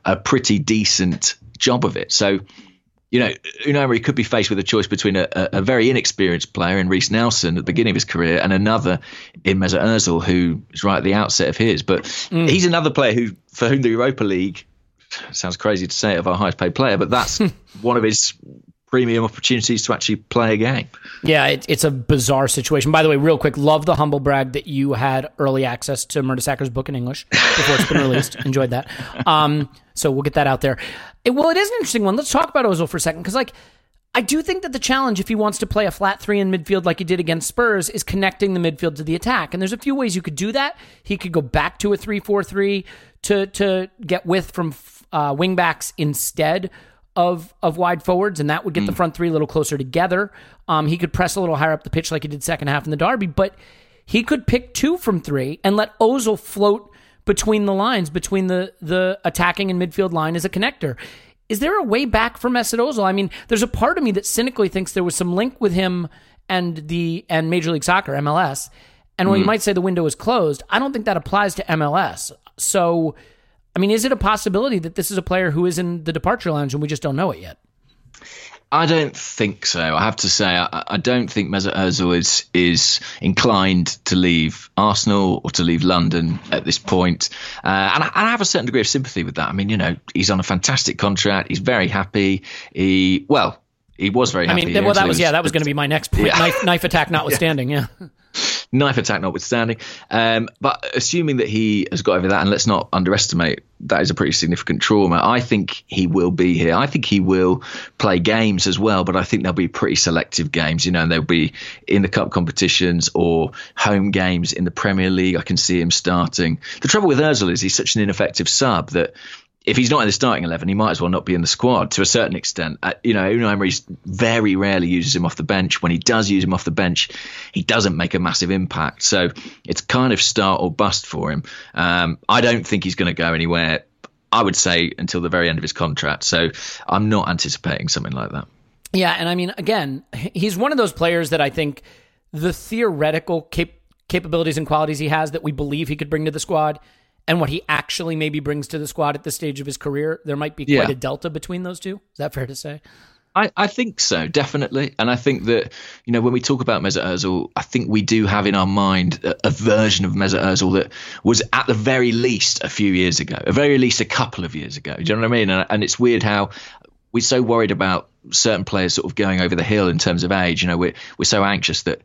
a pretty decent job of it. So, you know, Unai Emery could be faced with a choice between a, a, a very inexperienced player in Reiss Nelson at the beginning of his career and another in Mesut Ozil, who is right at the outset of his. But mm. he's another player who, for whom the Europa League, sounds crazy to say it of our highest paid player, but that's one of his premium opportunities to actually play a game. Yeah, it, it's a bizarre situation. By the way, real quick, love the humble brag that you had early access to Mertesacker's book in English before it's been released. Enjoyed that. Um, so we'll get that out there. It, well, it is an interesting one. Let's talk about Ozil for a second, because like, I do think that the challenge, if he wants to play a flat three in midfield like he did against Spurs, is connecting the midfield to the attack. And there's a few ways you could do that. He could go back to a three four three to to get width from uh, wing backs instead of of wide forwards, and that would get mm. the front three a little closer together. Um, he could press a little higher up the pitch like he did second half in the derby, but he could pick two from three and let Ozil float between the lines, between the, the attacking and midfield line as a connector. Is there a way back for Mesut Ozil? I mean, there's a part of me that cynically thinks there was some link with him and the and Major League Soccer, M L S, and mm. while you might say the window is closed, I don't think that applies to M L S. So, I mean, is it a possibility that this is a player who is in the departure lounge and we just don't know it yet? I don't think so. I have to say, I, I don't think Mesut Ozil is, is inclined to leave Arsenal or to leave London at this point. Uh, and, I, and I have a certain degree of sympathy with that. I mean, you know, he's on a fantastic contract. He's very happy. He, well, he was very happy. I mean, well, that was, yeah, that was going to be my next point. Yeah. Knife, knife attack notwithstanding, yeah. yeah. Knife attack notwithstanding. Um, but assuming that he has got over that, and let's not underestimate, that is a pretty significant trauma. I think he will be here. I think he will play games as well, but I think they'll be pretty selective games, you know, and they'll be in the cup competitions or home games in the Premier League. I can see him starting. The trouble with Ozil is he's such an ineffective sub that if he's not in the starting eleven, he might as well not be in the squad to a certain extent. Uh, you know, Unai Emery very rarely uses him off the bench. When he does use him off the bench, he doesn't make a massive impact. So it's kind of start or bust for him. Um, I don't think he's going to go anywhere, I would say, until the very end of his contract. So I'm not anticipating something like that. Yeah, and I mean, again, he's one of those players that I think the theoretical cap- capabilities and qualities he has that we believe he could bring to the squad and what he actually maybe brings to the squad at this stage of his career, there might be quite yeah. a delta between those two. Is that fair to say? I, I think so, definitely. And I think that, you know, when we talk about Mesut Ozil, I think we do have in our mind a, a version of Mesut Ozil that was at the very least a few years ago, at the very least a couple of years ago. Do you know what I mean? And, and it's weird how we're so worried about certain players sort of going over the hill in terms of age. You know, we're we're so anxious that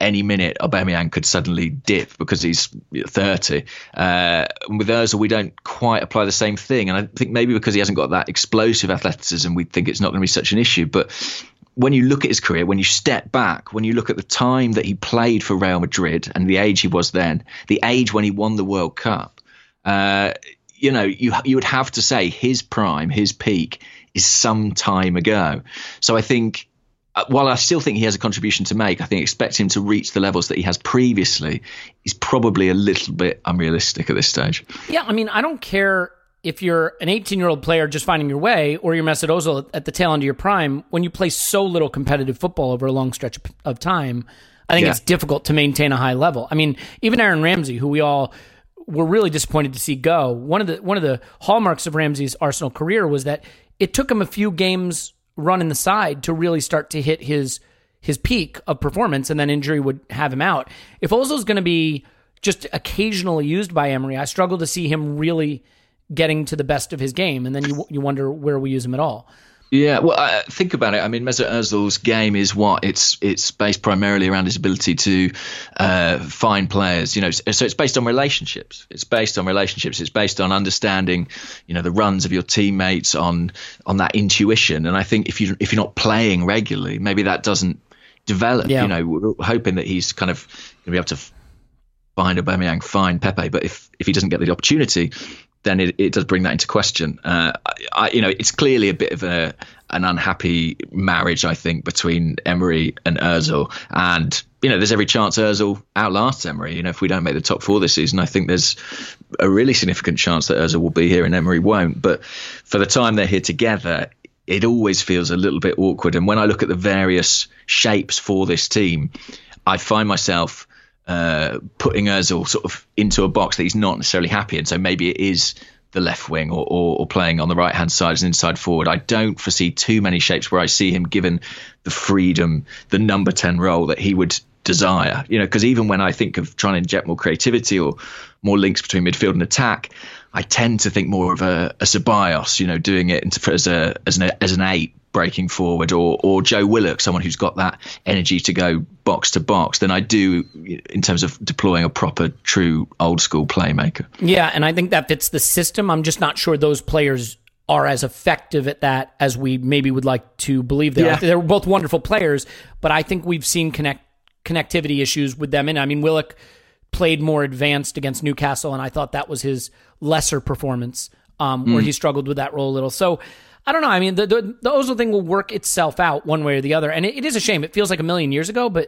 any minute Aubameyang could suddenly dip because he's thirty. Uh, and with Ozil, we don't quite apply the same thing. And I think maybe because he hasn't got that explosive athleticism, we think it's not going to be such an issue. But when you look at his career, when you step back, when you look at the time that he played for Real Madrid and the age he was then, the age when he won the World Cup, uh, you know, you you would have to say his prime, his peak is some time ago. So I think, while I still think he has a contribution to make, I think expecting him to reach the levels that he has previously is probably a little bit unrealistic at this stage. Yeah, I mean, I don't care if you're an eighteen-year-old player just finding your way or you're Mesut Ozil at the tail end of your prime. When you play so little competitive football over a long stretch of time, I think yeah. it's difficult to maintain a high level. I mean, even Aaron Ramsey, who we all were really disappointed to see go, one of the one of the hallmarks of Ramsey's Arsenal career was that it took him a few games run in the side to really start to hit his his peak of performance, and then injury would have him out. If Ozil's going to be just occasionally used by Emery, I struggle to see him really getting to the best of his game, and then you you wonder where we use him at all. Yeah, well, uh, think about it. I mean, Mesut Ozil's game is what? It's it's based primarily around his ability to uh, find players, you know, so it's based on relationships. It's based on relationships. It's based on understanding, you know, the runs of your teammates, on on that intuition. And I think if you if you're not playing regularly, maybe that doesn't develop. Yeah. You know, we're hoping that he's kind of going to be able to find Aubameyang, find Pepe. But if, if he doesn't get the opportunity, then it, it does bring that into question. Uh, I, you know, it's clearly a bit of a an unhappy marriage, I think, between Emery and Ozil. And, you know, there's every chance Ozil outlasts Emery. You know, if we don't make the top four this season, I think there's a really significant chance that Ozil will be here and Emery won't. But for the time they're here together, it always feels a little bit awkward. And when I look at the various shapes for this team, I find myself Uh, putting Ozil sort of into a box that he's not necessarily happy in. So maybe it is the left wing or, or, or playing on the right-hand side as an inside forward. I don't foresee too many shapes where I see him given the freedom, the number ten role that he would desire. You know, because even when I think of trying to inject more creativity or more links between midfield and attack, I tend to think more of a, a Ceballos, you know, doing it as a as an as an eight, breaking forward, or or Joe Willock, someone who's got that energy to go box to box, than I do in terms of deploying a proper, true, old school playmaker. Yeah, and I think that fits the system. I'm just not sure those players are as effective at that as we maybe would like to believe they yeah. are. They're both wonderful players, but I think we've seen connect connectivity issues with them. And I mean, Willock played more advanced against Newcastle, and I thought that was his lesser performance, um, mm. where he struggled with that role a little. So I don't know. I mean, the, the the Ozil thing will work itself out one way or the other. And it, it is a shame. It feels like a million years ago, but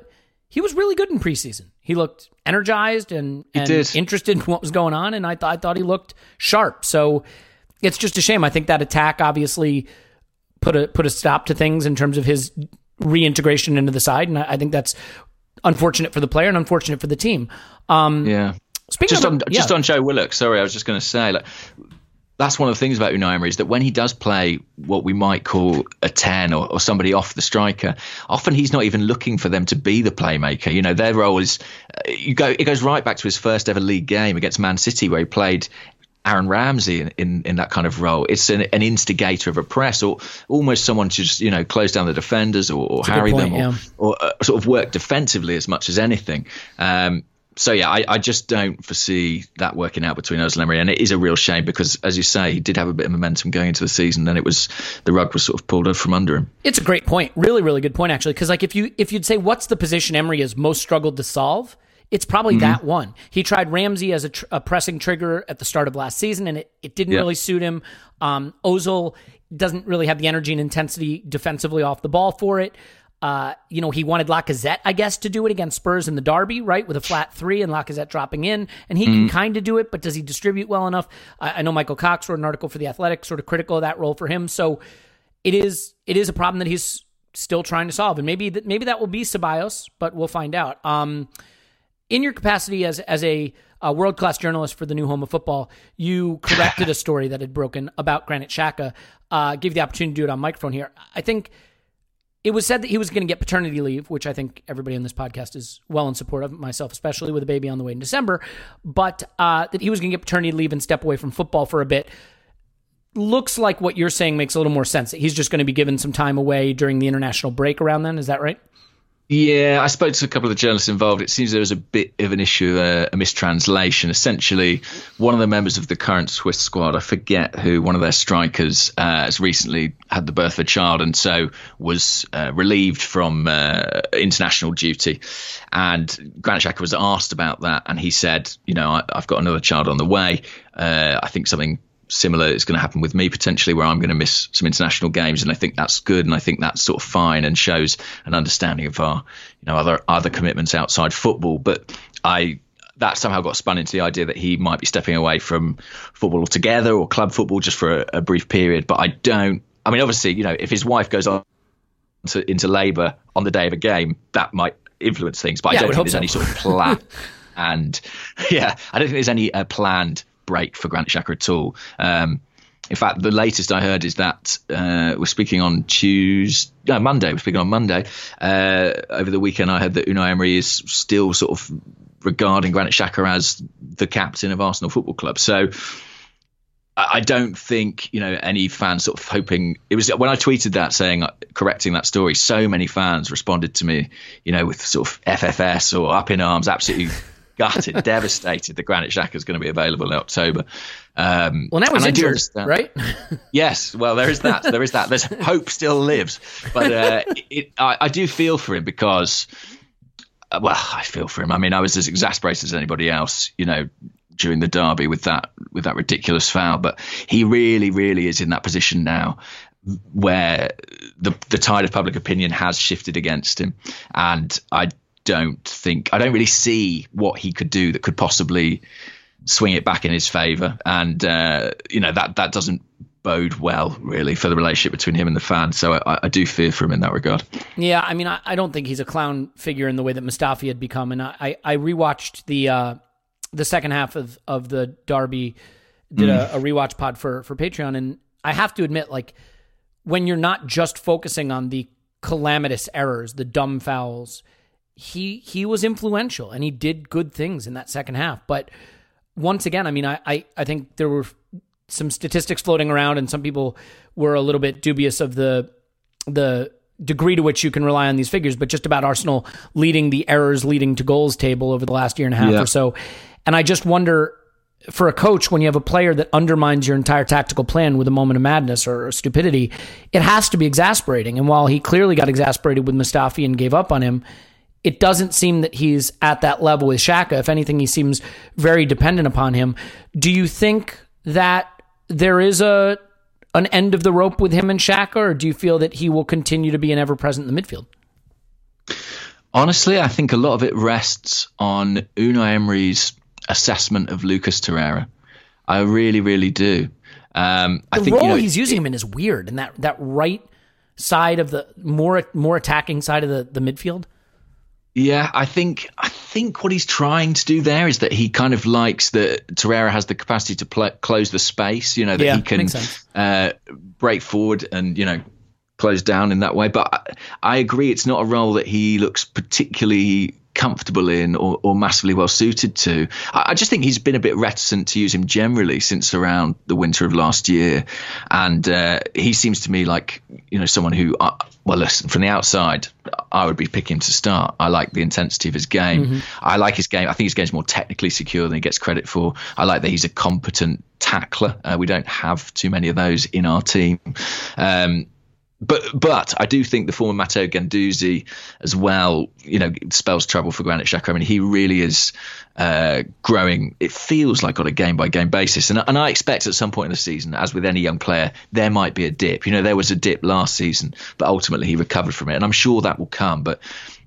he was really good in preseason. He looked energized and, and interested in what was going on, and I, th- I thought he looked sharp. So it's just a shame. I think that attack obviously put a, put a stop to things in terms of his reintegration into the side, and I, I think that's unfortunate for the player and unfortunate for the team. Um, yeah. Speaking just of, on, yeah. Just on Joe Willock, sorry, I was just going to say, like, that's one of the things about Unai Emery is that when he does play what we might call a ten or, or somebody off the striker, often he's not even looking for them to be the playmaker. You know, their role is uh, you go. It goes right back to his first ever league game against Man City, where he played Aaron Ramsey in, in, in that kind of role. It's an, an instigator of a press, or almost someone to just, you know, close down the defenders or, or harry point, them, or, yeah. or uh, sort of work defensively as much as anything. Um, So, yeah, I, I just don't foresee that working out between Ozil and Emery. And it is a real shame because, as you say, he did have a bit of momentum going into the season, and it was the rug was sort of pulled from under him. It's a great point. Really, really good point, actually. Because, like, if, you, if you'd say what's the position Emery has most struggled to solve, it's probably mm-hmm. that one. He tried Ramsey as a, tr- a pressing trigger at the start of last season, and it, it didn't yeah. really suit him. Um, Ozil doesn't really have the energy and intensity defensively off the ball for it. Uh, you know, he wanted Lacazette, I guess, to do it against Spurs in the derby, right, with a flat three and Lacazette dropping in. And he mm. can kind of do it, but does he distribute well enough? I, I know Michael Cox wrote an article for The Athletic, sort of critical of that role for him. So it is it is a problem that he's still trying to solve. And maybe that, maybe that will be Ceballos, but we'll find out. Um, in your capacity as, as a, a world-class journalist for the New Home of Football, you corrected a story that had broken about Granit Xhaka. Uh, give you the opportunity to do it on microphone here. I think it was said that he was going to get paternity leave, which I think everybody on this podcast is well in support of, myself especially, with a baby on the way in December, but uh, that he was going to get paternity leave and step away from football for a bit. looks like what you're saying makes a little more sense. He's just going to be given some time away during the international break around then. Is that right? Yeah, I spoke to a couple of the journalists involved. It seems there was a bit of an issue, uh, a mistranslation. Essentially, one of the members of the current Swiss squad, I forget who, one of their strikers uh, has recently had the birth of a child and so was uh, relieved from uh, international duty. And Granit Xhaka was asked about that and he said, you know, I, I've got another child on the way. Uh, I think something similar is going to happen with me potentially where I'm going to miss some international games. And I think that's good. And I think that's sort of fine and shows an understanding of our, you know, other, other commitments outside football. But I, that somehow got spun into the idea that he might be stepping away from football altogether or club football just for a, a brief period. But I don't, I mean, obviously, you know, if his wife goes on to, into labour on the day of a game, that might influence things, but yeah, I don't I think there's so. any sort of plan. And yeah, I don't think there's any uh, planned break for Granit Xhaka at all. Um, in fact, the latest I heard is that uh, we're speaking on Tuesday, no, Monday, we're speaking on Monday. Uh, over the weekend, I heard that Unai Emery is still sort of regarding Granit Xhaka as the captain of Arsenal Football Club. So I don't think, you know, any fans sort of hoping it was when I tweeted that saying, correcting that story, so many fans responded to me, you know, with sort of F F S or up in arms, absolutely gutted, devastated that Granit Xhaka is going to be available in October. Um, well, now he's injured, right? Yes. Well, there is that. There is that. There's hope still lives. But uh, it, I, I do feel for him because, uh, well, I feel for him. I mean, I was as exasperated as anybody else, you know, during the derby with that with that ridiculous foul. But he really, really is in that position now where the the tide of public opinion has shifted against him, and I. don't think I don't really see what he could do that could possibly swing it back in his favour, and uh, you know that that doesn't bode well really for the relationship between him and the fans. So I, I do fear for him in that regard. Yeah, I mean I, I don't think he's a clown figure in the way that Mustafi had become, and I I, I rewatched the uh, the second half of of the derby, did mm. a, a rewatch pod for for Patreon, and I have to admit, like, when you're not just focusing on the calamitous errors, the dumb fouls. He he was influential and he did good things in that second half. But once again, I mean, I, I, I think there were some statistics floating around and some people were a little bit dubious of the the degree to which you can rely on these figures, but just about Arsenal leading the errors leading to goals table over the last year and a half yeah. or so. And I just wonder, for a coach, when you have a player that undermines your entire tactical plan with a moment of madness or, or stupidity, it has to be exasperating. And while he clearly got exasperated with Mustafi and gave up on him, it doesn't seem that he's at that level with Xhaka. If anything, he seems very dependent upon him. Do you think that there is a an end of the rope with him and Xhaka, or do you feel that he will continue to be an ever-present in the midfield? Honestly, I think a lot of it rests on Unai Emery's assessment of Lucas Torreira. I really, really do. Um, the I think, role you know, he's using him in is weird, and that, that right side of the more more attacking side of the, the midfield. Yeah, I think I think what he's trying to do there is that he kind of likes that Torreira has the capacity to pl- close the space, you know, that yeah, he can uh, break forward and, you know, close down in that way. But I, I agree it's not a role that he looks particularly comfortable in or, or massively well suited to. I, I just think he's been a bit reticent to use him generally since around the winter of last year. And uh, he seems to me like, you know, someone who... Uh, Well, listen, from the outside, I would be picking him to start. I like the intensity of his game. Mm-hmm. I like his game. I think his game's more technically secure than he gets credit for. I like that he's a competent tackler. Uh, we don't have too many of those in our team. Um, but but I do think the former Matteo Guendouzi as well, you know, spells trouble for Granit Xhaka. I mean, he really is uh, growing. It feels like on a game-by-game basis. And, and I expect at some point in the season, as with any young player, there might be a dip. You know, there was a dip last season, but ultimately he recovered from it. And I'm sure that will come. But,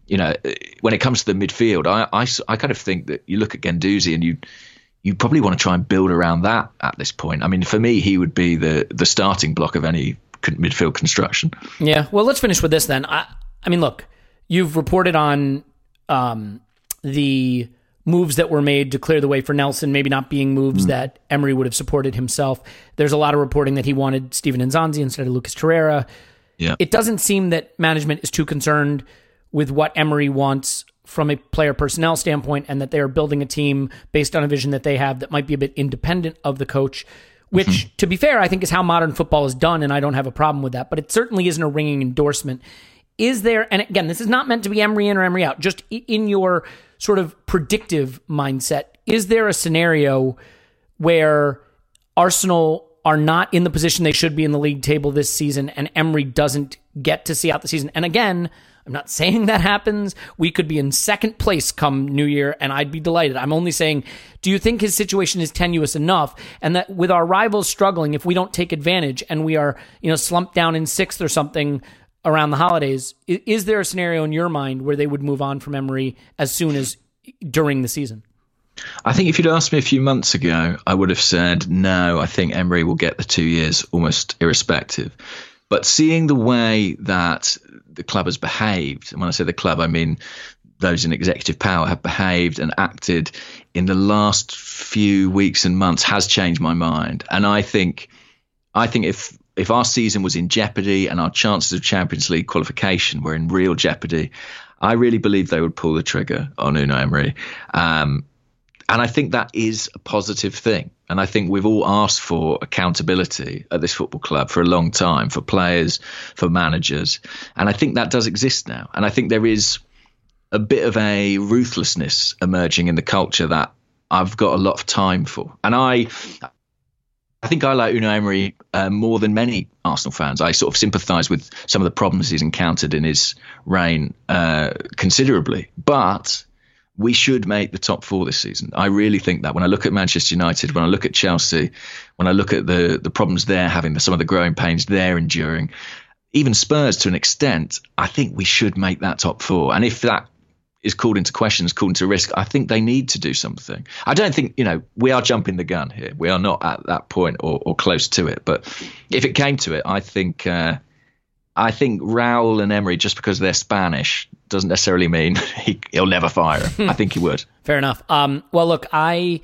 you know, when it comes to the midfield, I, I, I kind of think that you look at Guendouzi and you... you probably want to try and build around that at this point. I mean, for me, he would be the the starting block of any midfield construction. Yeah. Well, let's finish with this then. I, I mean, look, you've reported on um, the moves that were made to clear the way for Nelson, maybe not being moves mm. that Emery would have supported himself. There's a lot of reporting that he wanted Steven Nzonzi instead of Lucas Torreira. Yeah. It doesn't seem that management is too concerned with what Emery wants from a player personnel standpoint, and that they are building a team based on a vision that they have that might be a bit independent of the coach. which, mm-hmm. to be fair, I think is how modern football is done, and I don't have a problem with that. But it certainly isn't a ringing endorsement. Is there, and again, this is not meant to be Emery in or Emery out, just in your sort of predictive mindset, is there a scenario where Arsenal are not in the position they should be in the league table this season and Emery doesn't get to see out the season? And again, I'm not saying that happens. We could be in second place come New Year, and I'd be delighted. I'm only saying, do you think his situation is tenuous enough, and that with our rivals struggling, if we don't take advantage and we are, you know, slumped down in sixth or something around the holidays, is there a scenario in your mind where they would move on from Emery as soon as during the season? I think if you'd asked me a few months ago, I would have said, no, I think Emery will get the two years almost irrespective. But seeing the way that the club has behaved, and when I say the club, I mean those in executive power have behaved and acted in the last few weeks and months, has changed my mind. And I think I think if if our season was in jeopardy and our chances of Champions League qualification were in real jeopardy, I really believe they would pull the trigger on Unai Emery. Um, and I think that is a positive thing. And I think we've all asked for accountability at this football club for a long time, for players, for managers. And I think that does exist now. And I think there is a bit of a ruthlessness emerging in the culture that I've got a lot of time for. And I I think I like Unai Emery uh, more than many Arsenal fans. I sort of sympathise with some of the problems he's encountered in his reign uh, considerably. But we should make the top four this season. I really think that. When I look at Manchester United, when I look at Chelsea, when I look at the the problems they're having, the, some of the growing pains they're enduring, even Spurs to an extent, I think we should make that top four. And if that is called into question, is called into risk, I think they need to do something. I don't think, you know, we are jumping the gun here. We are not at that point or, or close to it. But if it came to it, I think... Uh, I think Raul and Emery, just because they're Spanish, doesn't necessarily mean he, he'll never fire him. I think he would. Fair enough. Um, well, look, I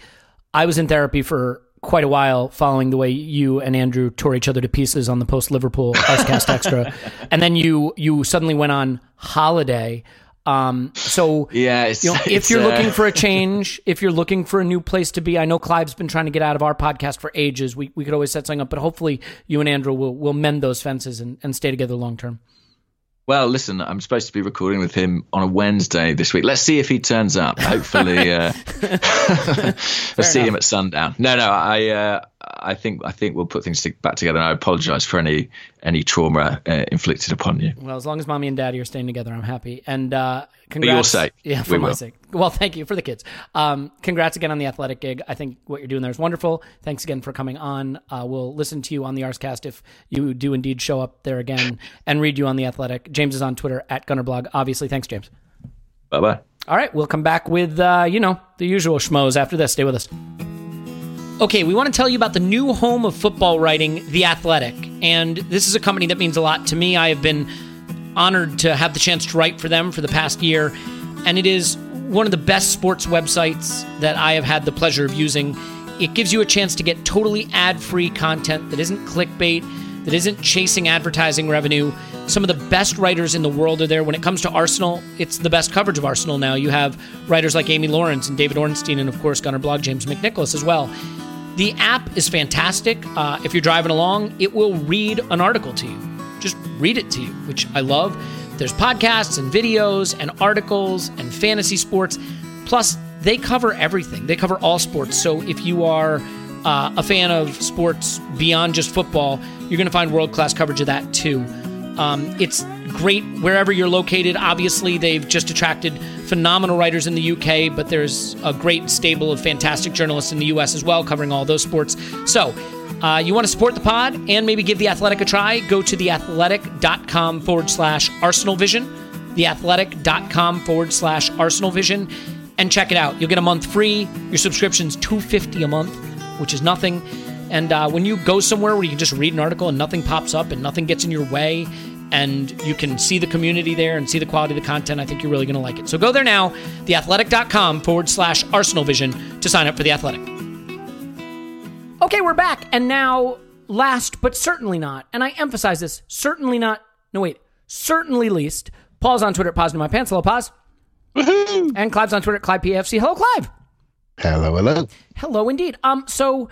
I was in therapy for quite a while following the way you and Andrew tore each other to pieces on the post-Liverpool Arscast Extra. And then you you suddenly went on holiday. Um, so yeah, it's, you know, if you're uh... looking for a change, if you're looking for a new place to be, I know Clive's been trying to get out of our podcast for ages. We we could always set something up, but hopefully you and Andrew will, will mend those fences and, and stay together long term. Well, listen, I'm supposed to be recording with him on a Wednesday this week. Let's see if he turns up. Hopefully, uh, let's see enough. him at sundown. No, no, I, uh, I think, I think we'll put things back together. And I apologize for any, any trauma uh, inflicted upon you. Well, as long as mommy and daddy are staying together, I'm happy. And uh, congrats. For your sake, yeah, for we my will. sake. Well, thank you for the kids. Um, congrats again on the Athletic gig. I think what you're doing there is wonderful. Thanks again for coming on. Uh, we'll listen to you on the Arscast if you do indeed show up there again, and read you on the Athletic. James is on Twitter at Gunnerblog. Obviously, thanks, James. Bye bye. All right, we'll come back with uh, you know the usual schmoes after this. Stay with us. Okay, we want to tell you about the new home of football writing, The Athletic, and this is a company that means a lot to me. I have been honored to have the chance to write for them for the past year, and it is one of the best sports websites that I have had the pleasure of using. It gives you a chance to get totally ad-free content that isn't clickbait, that isn't chasing advertising revenue. Some of the best writers in the world are there. When it comes to Arsenal, it's the best coverage of Arsenal now. You have writers like Amy Lawrence and David Ornstein and, of course, Gunner Blog, James McNicholas as well. The app is fantastic. Uh, if you're driving along, it will read an article to you. Just read it to you, which I love. There's podcasts and videos and articles and fantasy sports. Plus, they cover everything. They cover all sports. So if you are uh, a fan of sports beyond just football, you're going to find world-class coverage of that too. Um, it's great wherever you're located. Obviously, they've just attracted phenomenal writers in the U K, but there's a great stable of fantastic journalists in the U S as well, covering all those sports. So uh, you want to support the pod and maybe give The Athletic a try? Go to theathletic.com forward slash Arsenal Vision, theathletic.com forward slash Arsenal Vision, and check it out. You'll get a month free. Your subscription's two hundred fifty dollars a month, which is nothing. And uh, when you go somewhere where you can just read an article and nothing pops up and nothing gets in your way, and you can see the community there and see the quality of the content, I think you're really going to like it. So go there now, theathletic.com forward slash Arsenal Vision to sign up for The Athletic. Okay, we're back. And now, last but certainly not, and I emphasize this, certainly not, no wait, certainly least, Paul's on Twitter at Pause in my pants. Hello, Pause. Woohoo! And Clive's on Twitter at Clive P F C. Hello, Clive. Hello, hello. Hello, indeed. Um, so...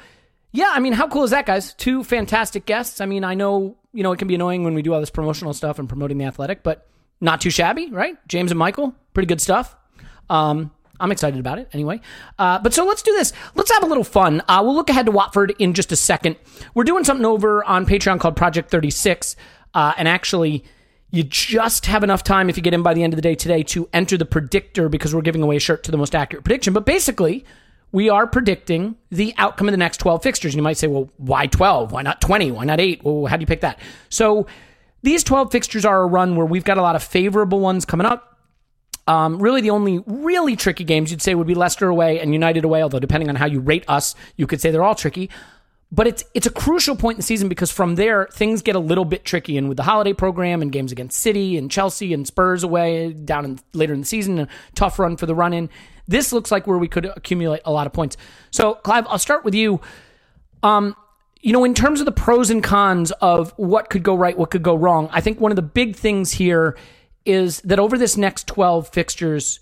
Yeah, I mean, how cool is that, guys? Two fantastic guests. I mean, I know, you know, it can be annoying when we do all this promotional stuff and promoting The Athletic, but not too shabby, right? James and Michael, pretty good stuff. Um, I'm excited about it anyway. Uh, but so let's do this. Let's have a little fun. Uh, we'll look ahead to Watford in just a second. We're doing something over on Patreon called Project thirty-six. Uh, and actually, you just have enough time if you get in by the end of the day today to enter the predictor because we're giving away a shirt to the most accurate prediction. But basically, we are predicting the outcome of the next twelve fixtures. You might say, well, why twelve? Why not twenty? Why not eight? Well, how do you pick that? So these twelve fixtures are a run where we've got a lot of favorable ones coming up. Um, really, the only really tricky games you'd say would be Leicester away and United away, although depending on how you rate us, you could say they're all tricky. But it's it's a crucial point in the season because from there, things get a little bit tricky. And with the holiday program and games against City and Chelsea and Spurs away down in, later in the season, a tough run for the run-in, this looks like where we could accumulate a lot of points. So, Clive, I'll start with you. Um, you know, in terms of the pros and cons of what could go right, what could go wrong, I think one of the big things here is that over this next twelve fixtures,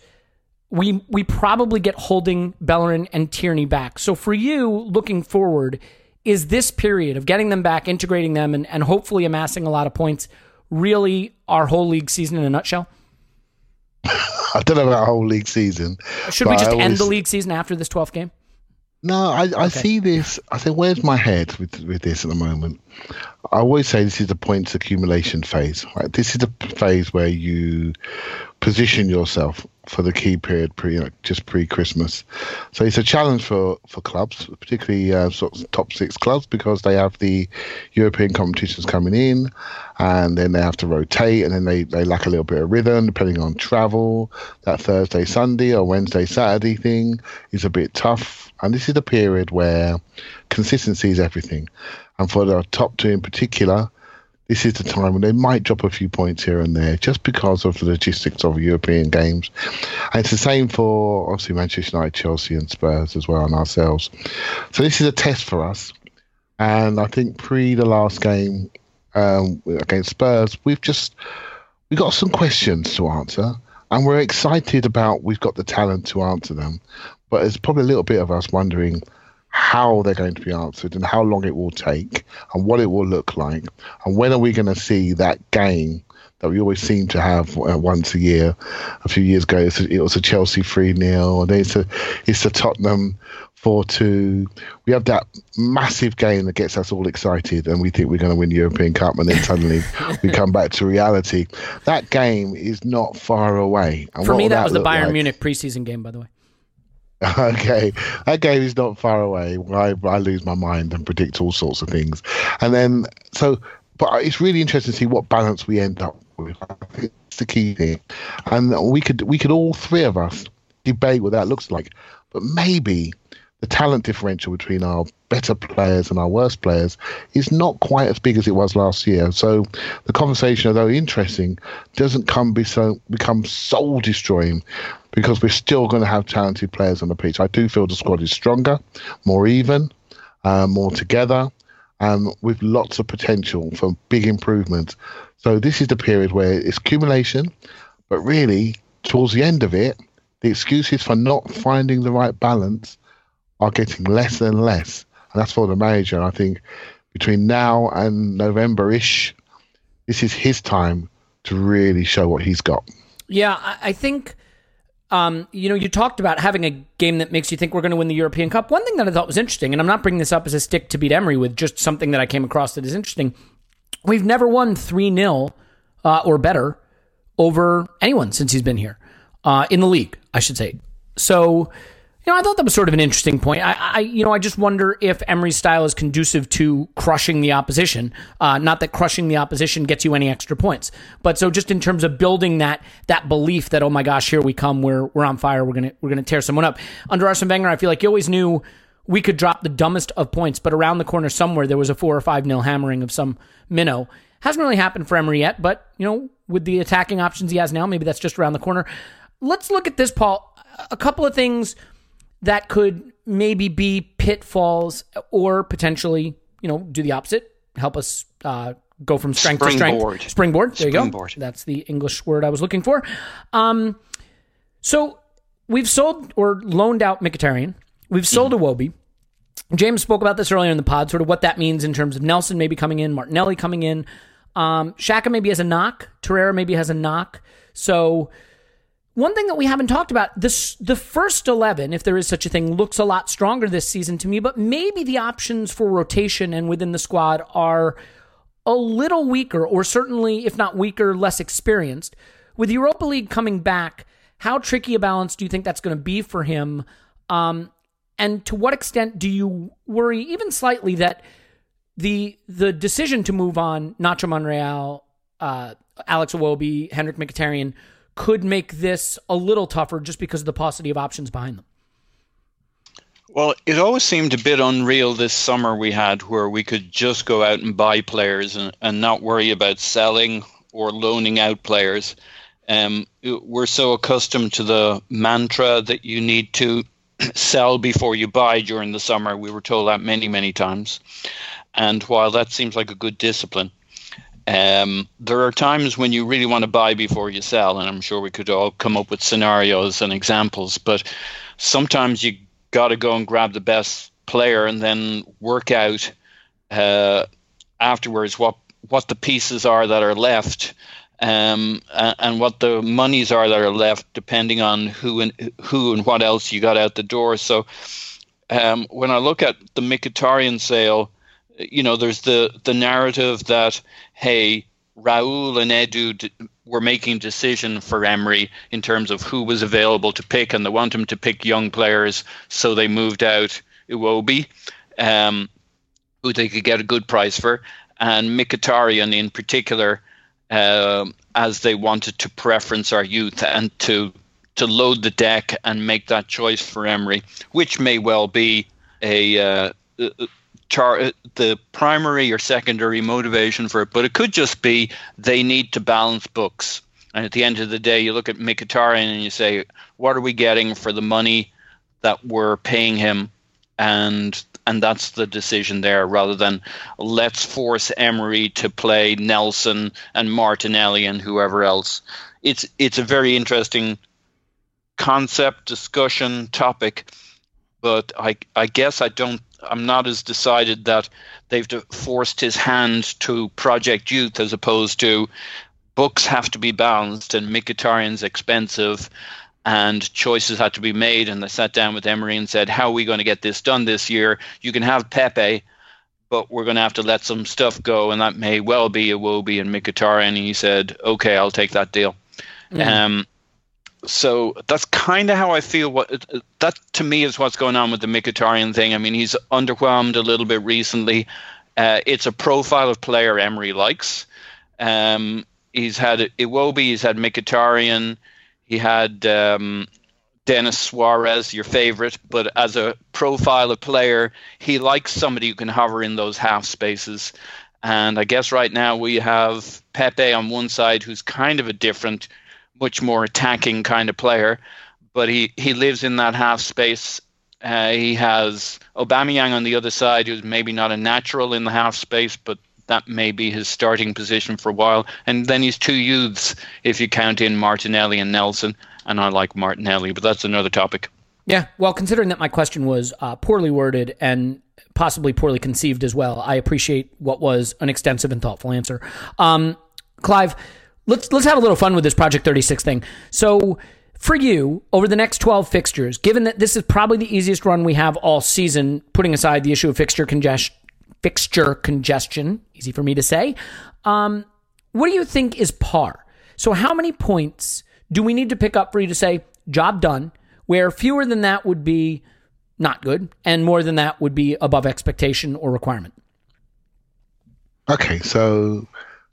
we we probably get Holding, Bellerin, and Tierney back. So for you, looking forward, is this period of getting them back, integrating them, and, and hopefully amassing a lot of points really our whole league season in a nutshell? I don't know about whole league season. Should we just always end the league season after this twelfth game? No, I, I okay. see this. I say, where's my head with, with this at the moment? I always say this is the points accumulation phase. Right? This is the phase where you position yourself for the key period, pre, you know, just pre-Christmas. So it's a challenge for, for clubs, particularly uh, sort of top six clubs, because they have the European competitions coming in, and then they have to rotate, and then they, they lack a little bit of rhythm, depending on travel. That Thursday, Sunday, or Wednesday, Saturday thing is a bit tough. And this is the period where consistency is everything. And for the top two in particular, this is the time when they might drop a few points here and there just because of the logistics of European games. And it's the same for, obviously, Manchester United, Chelsea and Spurs as well, and ourselves. So this is a test for us. And I think pre the last game um, against Spurs, we've just we got some questions to answer. And we're excited about we've got the talent to answer them. But there's probably a little bit of us wondering how they're going to be answered and how long it will take and what it will look like and when are we going to see that game that we always seem to have uh, once a year. A few years ago, it was a Chelsea three nil, and then it's a, it's a Tottenham four two. We have that massive game that gets us all excited and we think we're going to win the European Cup, and then suddenly we come back to reality. That game is not far away. And for me, that was the Bayern like? Munich preseason game, by the way. Okay, that game is not far away. I, I lose my mind and predict all sorts of things. And then, so, but it's really interesting to see what balance we end up with. It's the key thing. And we could, we could all three of us debate what that looks like. But maybe the talent differential between our better players and our worst players is not quite as big as it was last year. So the conversation, although interesting, doesn't come be so, become soul-destroying, because we're still going to have talented players on the pitch. I do feel the squad is stronger, more even, uh, more together, and with lots of potential for big improvements. So this is the period where it's accumulation, but really, towards the end of it, the excuses for not finding the right balance are getting less and less. And that's for the manager. I think between now and November-ish, this is his time to really show what he's got. Yeah, I think, um, you know, you talked about having a game that makes you think we're going to win the European Cup. One thing that I thought was interesting, and I'm not bringing this up as a stick to beat Emery with, just something that I came across that is interesting. We've never won three nil uh, or better over anyone since he's been here, uh, in the league, I should say. So, you know, I thought that was sort of an interesting point. I, I, you know, I just wonder if Emery's style is conducive to crushing the opposition. Uh, not that crushing the opposition gets you any extra points, but so just in terms of building that that belief that, oh my gosh, here we come, we're we're on fire, we're gonna we're gonna tear someone up. Under Arsene Wenger, I feel like he always knew we could drop the dumbest of points, but around the corner somewhere there was a four or five nil hammering of some minnow. Hasn't really happened for Emery yet, but you know, with the attacking options he has now, maybe that's just around the corner. Let's look at this, Paul. A couple of things that could maybe be pitfalls, or potentially, you know, do the opposite, help us uh, go from strength Springboard. to strength. Springboard. There Springboard. you go. That's the English word I was looking for. Um, so we've sold or loaned out Mkhitaryan. We've sold mm-hmm. Iwobi. James spoke about this earlier in the pod, sort of what that means in terms of Nelson maybe coming in, Martinelli coming in. Um, Xhaka maybe has a knock. Torreira maybe has a knock. So one thing that we haven't talked about, this, the first eleven, if there is such a thing, looks a lot stronger this season to me, but maybe the options for rotation and within the squad are a little weaker, or certainly, if not weaker, less experienced. With Europa League coming back, how tricky a balance do you think that's going to be for him? Um, and to what extent do you worry, even slightly, that the the decision to move on Nacho Monreal, uh, Alex Iwobi, Henrik Mkhitaryan could make this a little tougher just because of the paucity of options behind them? Well, it always seemed a bit unreal this summer we had, where we could just go out and buy players and, and not worry about selling or loaning out players. Um, we're so accustomed to the mantra that you need to sell before you buy during the summer. We were told that many, many times. And while that seems like a good discipline, um, there are times when you really want to buy before you sell. And I'm sure we could all come up with scenarios and examples. But sometimes you got to go and grab the best player and then work out uh, afterwards what, what the pieces are that are left, um, and what the monies are that are left, depending on who and who and what else you got out the door. So um, when I look at the Mkhitaryan sale, you know, there's the, the narrative that, hey, Raul and Edu d- were making decision for Emery in terms of who was available to pick, and they want him to pick young players, so they moved out Iwobi, um, who they could get a good price for, and Mkhitaryan in particular, uh, as they wanted to preference our youth and to to load the deck and make that choice for Emery, which may well be a uh, tar- the primary or secondary motivation for it, but it could just be they need to balance books. And at the end of the day, you look at Mkhitaryan and you say, what are we getting for the money that we're paying him? And and that's the decision there, rather than let's force Emery to play Nelson and Martinelli and whoever else. It's it's a very interesting concept, discussion, topic, but I I guess I don't I'm not as decided that they've forced his hand to Project Youth, as opposed to books have to be balanced and Mkhitaryan's expensive. And choices had to be made, and they sat down with Emery and said, how are we going to get this done this year? You can have Pepe, but we're going to have to let some stuff go, and that may well be Iwobi and Mkhitaryan. And he said, okay, I'll take that deal. Mm-hmm. Um, so that's kind of how I feel. What that, to me, is what's going on with the Mkhitaryan thing. I mean, he's underwhelmed a little bit recently. Uh, it's a profile of player Emery likes. Um, he's had Iwobi, he's had Mkhitaryan, he had um, Denis Suarez, your favorite, but as a profile of player, he likes somebody who can hover in those half spaces. And I guess right now we have Pepe on one side, who's kind of a different, much more attacking kind of player, but he, he lives in that half space. Uh, he has Aubameyang on the other side, who's maybe not a natural in the half space, but that may be his starting position for a while. And then he's two youths, if you count in Martinelli and Nelson. And I like Martinelli, but that's another topic. Yeah, well, considering that my question was uh, poorly worded and possibly poorly conceived as well, I appreciate what was an extensive and thoughtful answer. Um, Clive, let's let's have a little fun with this Project thirty-six thing. So for you, over the next twelve fixtures, given that this is probably the easiest run we have all season, putting aside the issue of fixture congestion, Fixture congestion, easy for me to say. Um, what do you think is par? So how many points do we need to pick up for you to say, job done, where fewer than that would be not good, and more than that would be above expectation or requirement? Okay, so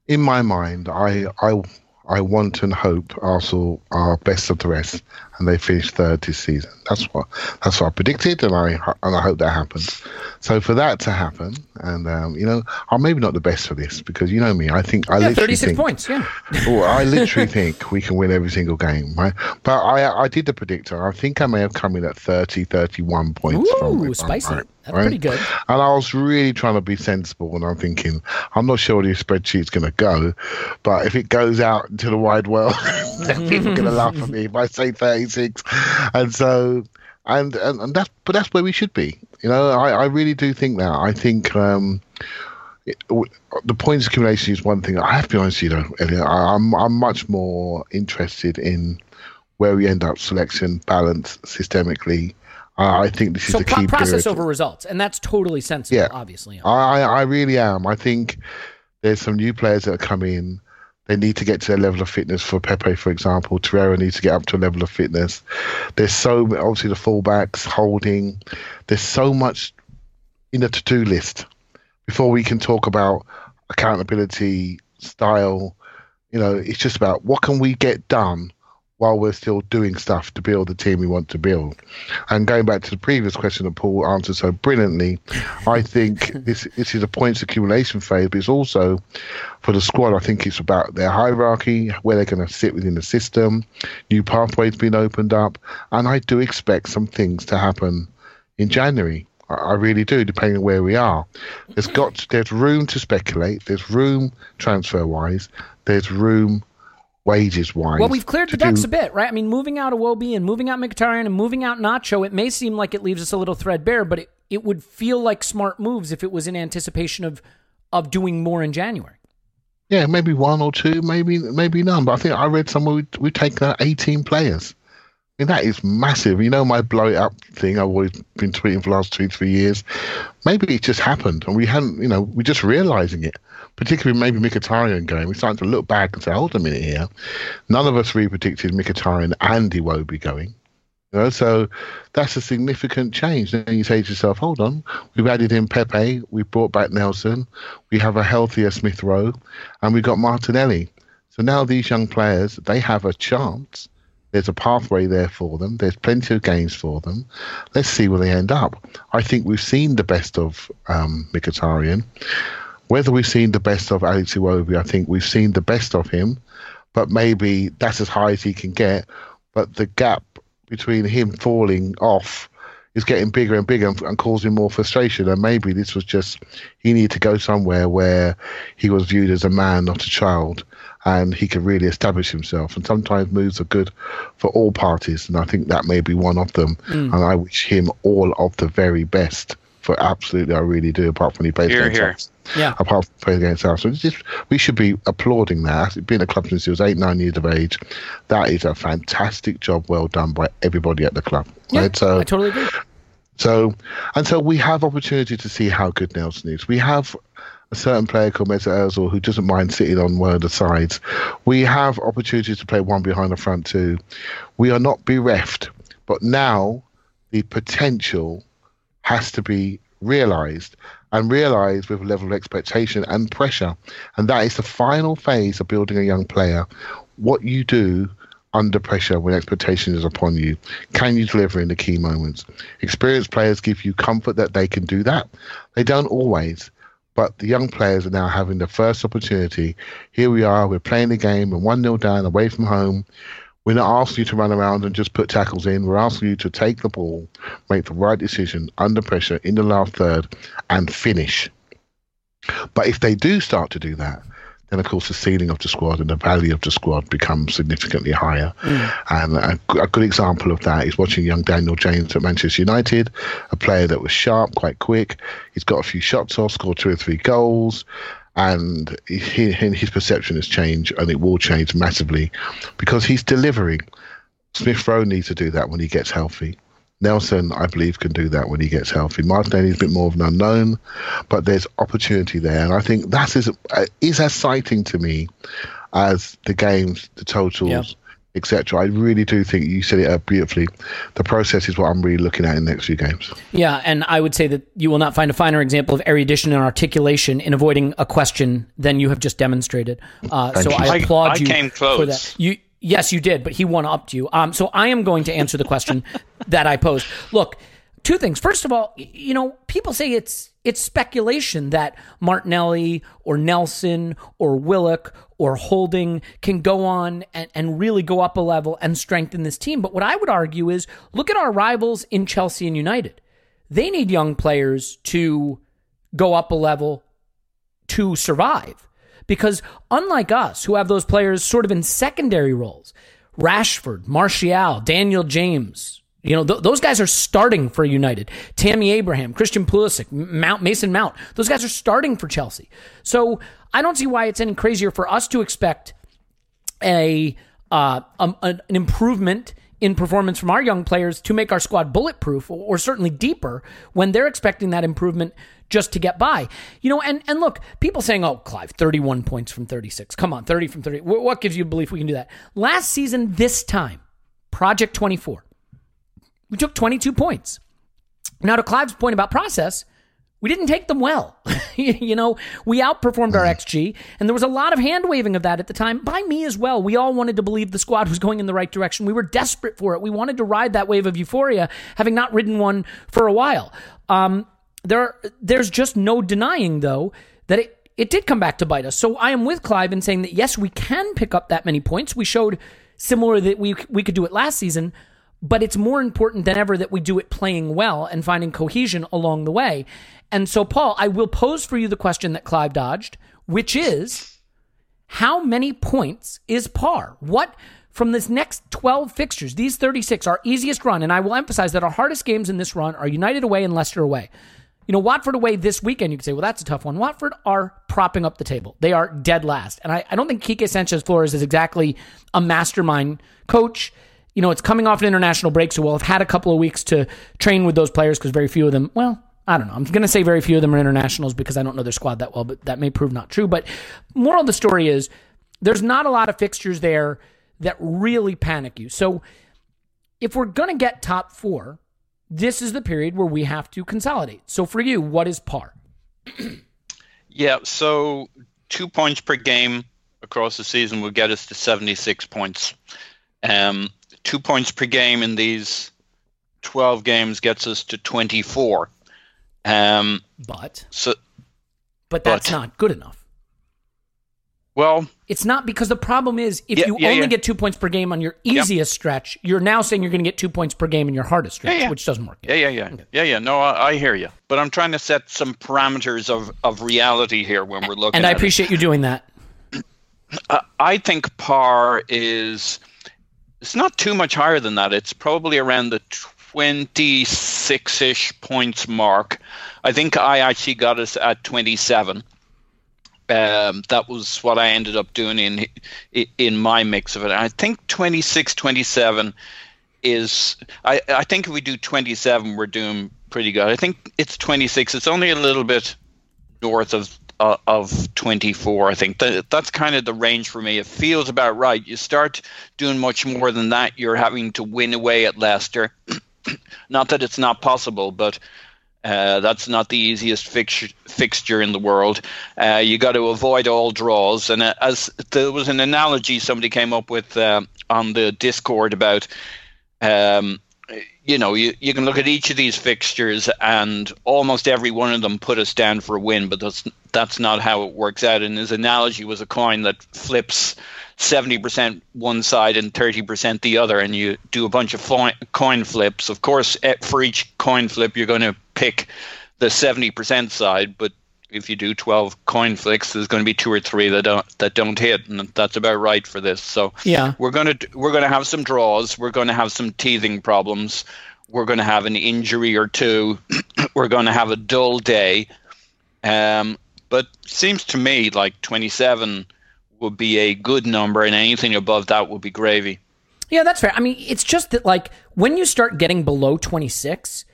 in my mind, I I, I want and hope Arsenal are best of the rest, and they finish third this season. That's what that's what I predicted, and I and I hope that happens. So for that to happen, and um, you know, I'm maybe not the best for this because you know me. I think I yeah, literally thirty-six think, points. Yeah, oh, I literally think we can win every single game, right? But I I did the predictor. I think I may have come in at thirty, thirty-one points. Ooh, from my, spicy. Right, That's right? Pretty good. And I was really trying to be sensible, and I'm thinking I'm not sure where this spreadsheet's going to go, but if it goes out into the wide world, then people are going to laugh at me if I say thirty. And so, and, and and that's but that's where we should be. You know, I, I really do think that. I think um, it, w- the points accumulation is one thing. I have to be honest, you know, Elliot, I, I'm I'm much more interested in where we end up, selection, balance, systemically. Uh, I think this so is the key process period. Over results, and that's totally sensible. Yeah. Obviously, I I really am. I think there's some new players that are coming in. They need to get to their level of fitness. For Pepe, for example, Torreira needs to get up to a level of fitness. There's so obviously the fullbacks, holding. There's so much in the to-do list before we can talk about accountability, style. You know, it's just about what can we get done while we're still doing stuff to build the team we want to build. And going back to the previous question that Paul answered so brilliantly, I think this this is a points accumulation phase, but it's also for the squad. I think it's about their hierarchy, where they're going to sit within the system, new pathways being opened up. And I do expect some things to happen in January. I, I really do, depending on where we are. There's got there's room to speculate. There's room transfer-wise. There's room wages-wise. Well, we've cleared the decks do... a bit, right? I mean, moving out Iwobi and moving out Mkhitaryan and moving out Nacho, it may seem like it leaves us a little threadbare, but it, it would feel like smart moves if it was in anticipation of of doing more in January. Yeah, maybe one or two, maybe maybe none. But I think I read somewhere we'd, we'd take that eighteen players. I mean, that is massive. You know, my blow it up thing I've always been tweeting for the last two, three years. Maybe it just happened and we hadn't, you know, we're just realizing it. Particularly maybe Mkhitaryan going. We're starting to look back and say, hold a minute here. None of us really predicted Mkhitaryan and Iwobi going. You know, so that's a significant change. Then you say to yourself, hold on, we've added in Pepe, we've brought back Nelson, we have a healthier Smith Rowe, and we've got Martinelli. So now these young players, they have a chance. There's a pathway there for them. There's plenty of games for them. Let's see where they end up. I think we've seen the best of um, Mkhitaryan. Whether we've seen the best of Alex Iwobi, I think we've seen the best of him, but maybe that's as high as he can get. But the gap between him falling off is getting bigger and bigger and, and causing more frustration. And maybe this was just, he needed to go somewhere where he was viewed as a man, not a child, and he could really establish himself. And sometimes moves are good for all parties, and I think that may be one of them. Mm. And I wish him all of the very best for absolutely, I really do, apart from he plays here, against here. Yeah. Apart from playing against Arsenal. Just, we should be applauding that. Being a club since he was eight, nine years of age, that is a fantastic job, well done by everybody at the club. Yeah, right? So, I totally agree. So, and so we have opportunity to see how good Nelson is. We have a certain player called Mesut Ozil who doesn't mind sitting on one of the sides. We have opportunities to play one behind the front two. We are not bereft, but now the potential has to be realised, and realised with a level of expectation and pressure. And that is the final phase of building a young player. What you do under pressure when expectation is upon you. Can you deliver in the key moments? Experienced players give you comfort that they can do that. They don't always. But the young players are now having the first opportunity. Here we are, we're playing the game, we're one nil down, away from home. We're not asking you to run around and just put tackles in. We're asking you to take the ball, make the right decision, under pressure, in the last third, and finish. But if they do start to do that, then, of course, the ceiling of the squad and the value of the squad becomes significantly higher. Mm. And a, a good example of that is watching young Daniel James at Manchester United, a player that was sharp, quite quick. He's got a few shots off, scored two or three goals, and he, his perception has changed, and it will change massively because he's delivering. Smith Rowe needs to do that when he gets healthy. Nelson, I believe, can do that when he gets healthy. Martinelli is a bit more of an unknown, but there's opportunity there. And I think that is, uh, is as exciting to me as the games, the totals, yep, et cetera. I really do think, you said it beautifully, the process is what I'm really looking at in the next few games. Yeah, and I would say that you will not find a finer example of erudition and articulation in avoiding a question than you have just demonstrated. Uh, so you. I, I applaud I you came close. For that. You, Yes, you did, but he one-upped you. Um, so I am going to answer the question that I posed. Look, two things. First of all, you know, people say it's it's speculation that Martinelli or Nelson or Willock or Holding can go on and, and really go up a level and strengthen this team. But what I would argue is, look at our rivals in Chelsea and United. They need young players to go up a level to survive. Because unlike us, who have those players sort of in secondary roles, Rashford, Martial, Daniel James, You know, th- those guys are starting for United. Tammy Abraham, Christian Pulisic, Mount, Mason Mount. Those guys are starting for Chelsea. So I don't see why it's any crazier for us to expect a, uh, a an improvement in performance from our young players to make our squad bulletproof or, or certainly deeper when they're expecting that improvement just to get by. You know, and, and look, people saying, oh, Clive, thirty-one points from thirty-six. Come on, thirty from thirty. What gives you belief we can do that? Last season, this time, Project twenty-four. We took twenty-two points. Now, to Clive's point about process, we didn't take them well. You know, we outperformed our X G, and there was a lot of hand-waving of that at the time, by me as well. We all wanted to believe the squad was going in the right direction. We were desperate for it. We wanted to ride that wave of euphoria, having not ridden one for a while. Um, there, there's just no denying, though, that it, it did come back to bite us. So I am with Clive in saying that, yes, we can pick up that many points. We showed similar that we we could do it last season, but it's more important than ever that we do it playing well and finding cohesion along the way. And so, Paul, I will pose for you the question that Clive dodged, which is, how many points is par? What, from this next twelve fixtures, these thirty-six, our easiest run, and I will emphasize that our hardest games in this run are United away and Leicester away. You know, Watford away this weekend, you could say, well, that's a tough one. Watford are propping up the table. They are dead last. And I, I don't think Quique Sanchez-Flores is exactly a mastermind coach. You know, it's coming off an international break, so we'll have had a couple of weeks to train with those players because very few of them, well, I don't know. I'm going to say very few of them are internationals because I don't know their squad that well, but that may prove not true. But moral of the story is there's not a lot of fixtures there that really panic you. So if we're going to get top four, this is the period where we have to consolidate. So for you, what is par? Yeah, so two points per game across the season will get us to seventy-six points. Um Two points per game in these twelve games gets us to twenty-four. Um, but so, but that's but, not good enough. Well, it's not, because the problem is if yeah, you yeah, only yeah. get two points per game on your easiest yep. stretch, you're now saying you're going to get two points per game in your hardest stretch, yeah, yeah. which doesn't work. Yeah, yeah, yeah, okay. yeah, yeah. No, I, I hear you, but I'm trying to set some parameters of, of reality here when we're looking. And at And I appreciate it. you doing that. Uh, I think par is. It's not too much higher than that. It's probably around the twenty-six-ish points mark. I think I actually got us at twenty-seven. Um, that was what I ended up doing in in my mix of it. I think twenty-six, twenty-seven is I, – I think if we do twenty-seven, we're doing pretty good. I think it's twenty-six. It's only a little bit north of uh, of twenty-four, I think. That, that's kind of the range for me. It feels about right. You start doing much more than that, you're having to win away at Leicester. Not that it's not possible, but uh, that's not the easiest fix- fixture in the world. Uh, you got to avoid all draws. And uh, as there was an analogy somebody came up with uh, on the Discord about, um, you know, you, you can look at each of these fixtures and almost every one of them put us down for a win, but that's that's not how it works out. And his analogy was a coin that flips seventy percent one side and thirty percent the other, and you do a bunch of coin flips. Of course, for each coin flip, you're going to pick the seventy percent side, but if you do twelve coin flips, there's going to be two or three that don't that don't hit, and that's about right for this. So yeah, we're going to we're going to have some draws. We're going to have some teething problems. We're going to have an injury or two. We're going to have a dull day. Um, but seems to me like twenty-seven would be a good number, and anything above that would be gravy. Yeah, that's fair. I mean, it's just that like when you start getting below twenty-six.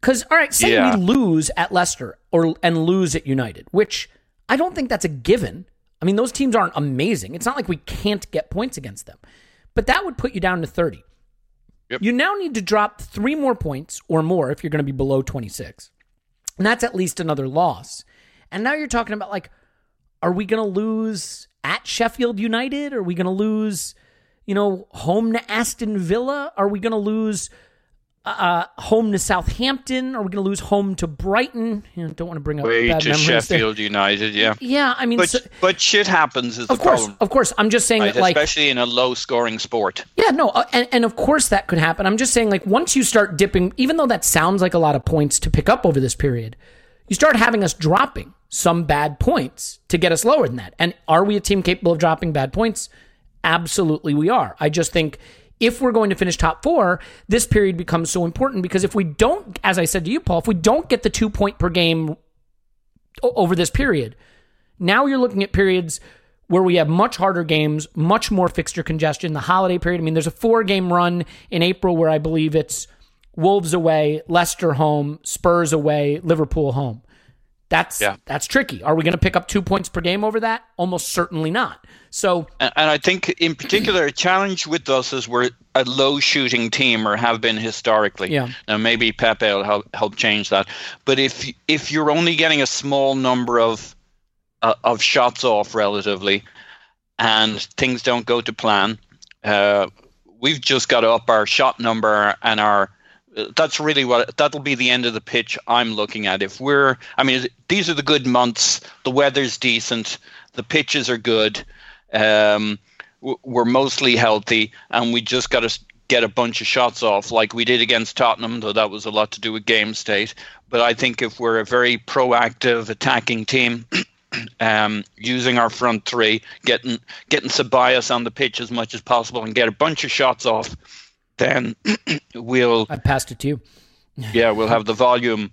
Because, all right, say yeah. we lose at Leicester or and lose at United, which I don't think that's a given. I mean, those teams aren't amazing. It's not like we can't get points against them. But that would put you down to thirty. Yep. You now need to drop three more points or more if you're going to be below twenty-six. And that's at least another loss. And now you're talking about, like, are we going to lose at Sheffield United? Are we going to lose, you know, home to Aston Villa? Are we going to lose... Uh, home to Southampton? Are we going to lose home to Brighton? You know, don't want to bring up Way bad to memories Sheffield there. United, yeah. Yeah, I mean... But, so, but shit happens is the course, problem. Of course, I'm just saying right, that like... Especially in a low-scoring sport. Yeah, no, uh, and, and of course that could happen. I'm just saying like once you start dipping, even though that sounds like a lot of points to pick up over this period, you start having us dropping some bad points to get us lower than that. And are we a team capable of dropping bad points? Absolutely we are. I just think... if we're going to finish top four, this period becomes so important, because if we don't, as I said to you, Paul, if we don't get the two point per game over this period, now you're looking at periods where we have much harder games, much more fixture congestion, the holiday period. I mean, there's a four-game run in April where I believe it's Wolves away, Leicester home, Spurs away, Liverpool home. That's yeah. that's tricky. Are we going to pick up two points per game over that? Almost certainly not. So, and, and I think in particular, a challenge with us is we're a low-shooting team, or have been historically. Yeah. Now, maybe Pepe will help, help change that. But if if you're only getting a small number of of shots off relatively, and things don't go to plan, uh, we've just got to up our shot number and our, that's really what, that'll be the end of the pitch I'm looking at. If we're, I mean, these are the good months, the weather's decent, the pitches are good, um, we're mostly healthy, and we just got to get a bunch of shots off like we did against Tottenham, though that was a lot to do with game state. But I think if we're a very proactive attacking team, Um, using our front three, getting getting Ceballos on the pitch as much as possible, and get a bunch of shots off, then we'll. I passed it to you. Yeah, we'll have the volume,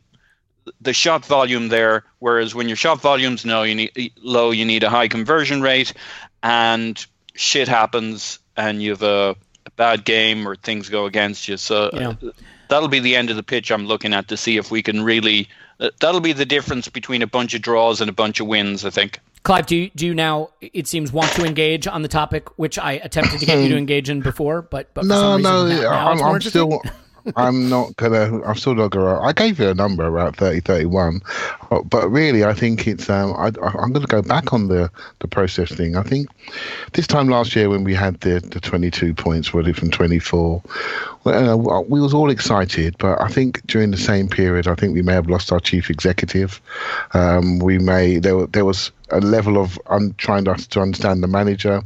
the shot volume there. Whereas when your shot volume's low, you need low, you need a high conversion rate, and shit happens, and you have a, a bad game or things go against you. So yeah. that'll be the end of the pitch I'm looking at to see if we can really. That'll be the difference between a bunch of draws and a bunch of wins, I think. Clive, do you, do you now, it seems, want to engage on the topic, which I attempted to get you to engage in before, but, but no, for some no, reason now, now I'm, I'm still, I'm not gonna, I'm still not gonna. I gave you a number about thirty, thirty-one, but really, I think it's. Um, I, I'm going to go back on the the process thing. I think this time last year when we had the the twenty-two points, was it from twenty-four? Well, we was all excited, but I think during the same period, I think we may have lost our chief executive. Um, we may there there was a level of un, trying us to understand the manager.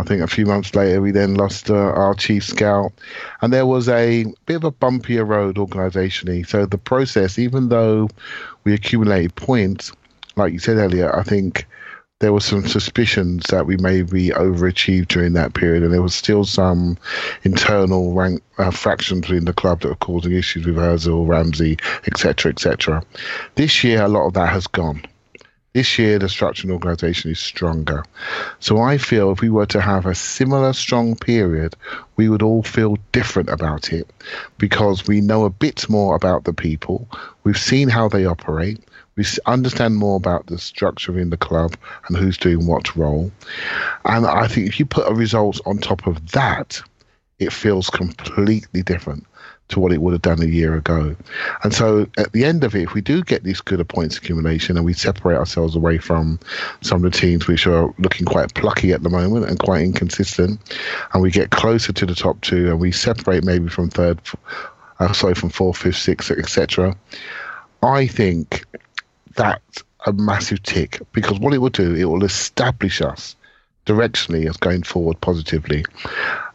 I think a few months later, we then lost uh, our chief scout, and there was a bit of a bumpier road organisationally. So the process, even though we accumulated points, like you said earlier, I think there were some suspicions that we maybe overachieved during that period, and there was still some internal rank uh, fractions between the club that were causing issues with Ozil, Ramsey, et cetera, et cetera. This year, a lot of that has gone. This year, the structure and organisation is stronger. So I feel if we were to have a similar strong period, we would all feel different about it, because we know a bit more about the people. We've seen how they operate. We understand more about the structure in the club and who's doing what role. And I think if you put a result on top of that, it feels completely different to what it would have done a year ago. And so at the end of it, if we do get this good a points accumulation and we separate ourselves away from some of the teams which are looking quite plucky at the moment and quite inconsistent, and we get closer to the top two and we separate maybe from third, uh, sorry, from fourth, fifth, sixth, et cetera, I think that's a massive tick, because what it will do, it will establish us directionally as going forward positively.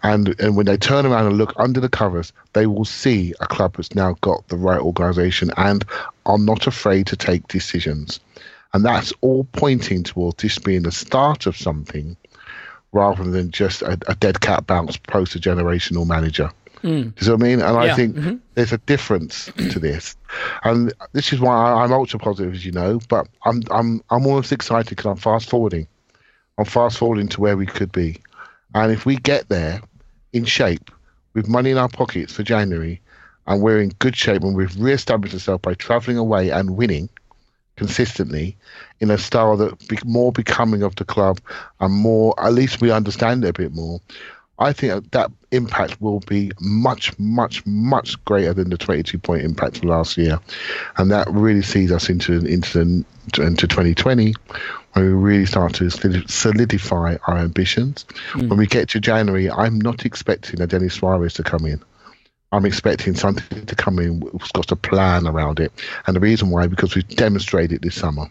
And and when they turn around and look under the covers, they will see a club that's now got the right organisation and are not afraid to take decisions. And that's all pointing towards this being the start of something rather than just a, a dead cat bounce post-generational manager. Mm. Do you know what I mean? And yeah. I think mm-hmm. there's a difference to this, and this is why I, I'm ultra positive, as you know. But I'm I'm I'm almost excited because I'm fast forwarding. I'm fast forwarding to where we could be, and if we get there in shape with money in our pockets for January, and we're in good shape, and we've re-established ourselves by travelling away and winning consistently in a style that be more becoming of the club, and more at least we understand it a bit more. I think that impact will be much, much, much greater than the twenty-two-point impact from last year. And that really sees us into into, into twenty twenty, when we really start to solidify our ambitions. Mm. When we get to January, I'm not expecting a Denis Suarez to come in. I'm expecting something to come in that's got a plan around it. And the reason why, because we've demonstrated this summer.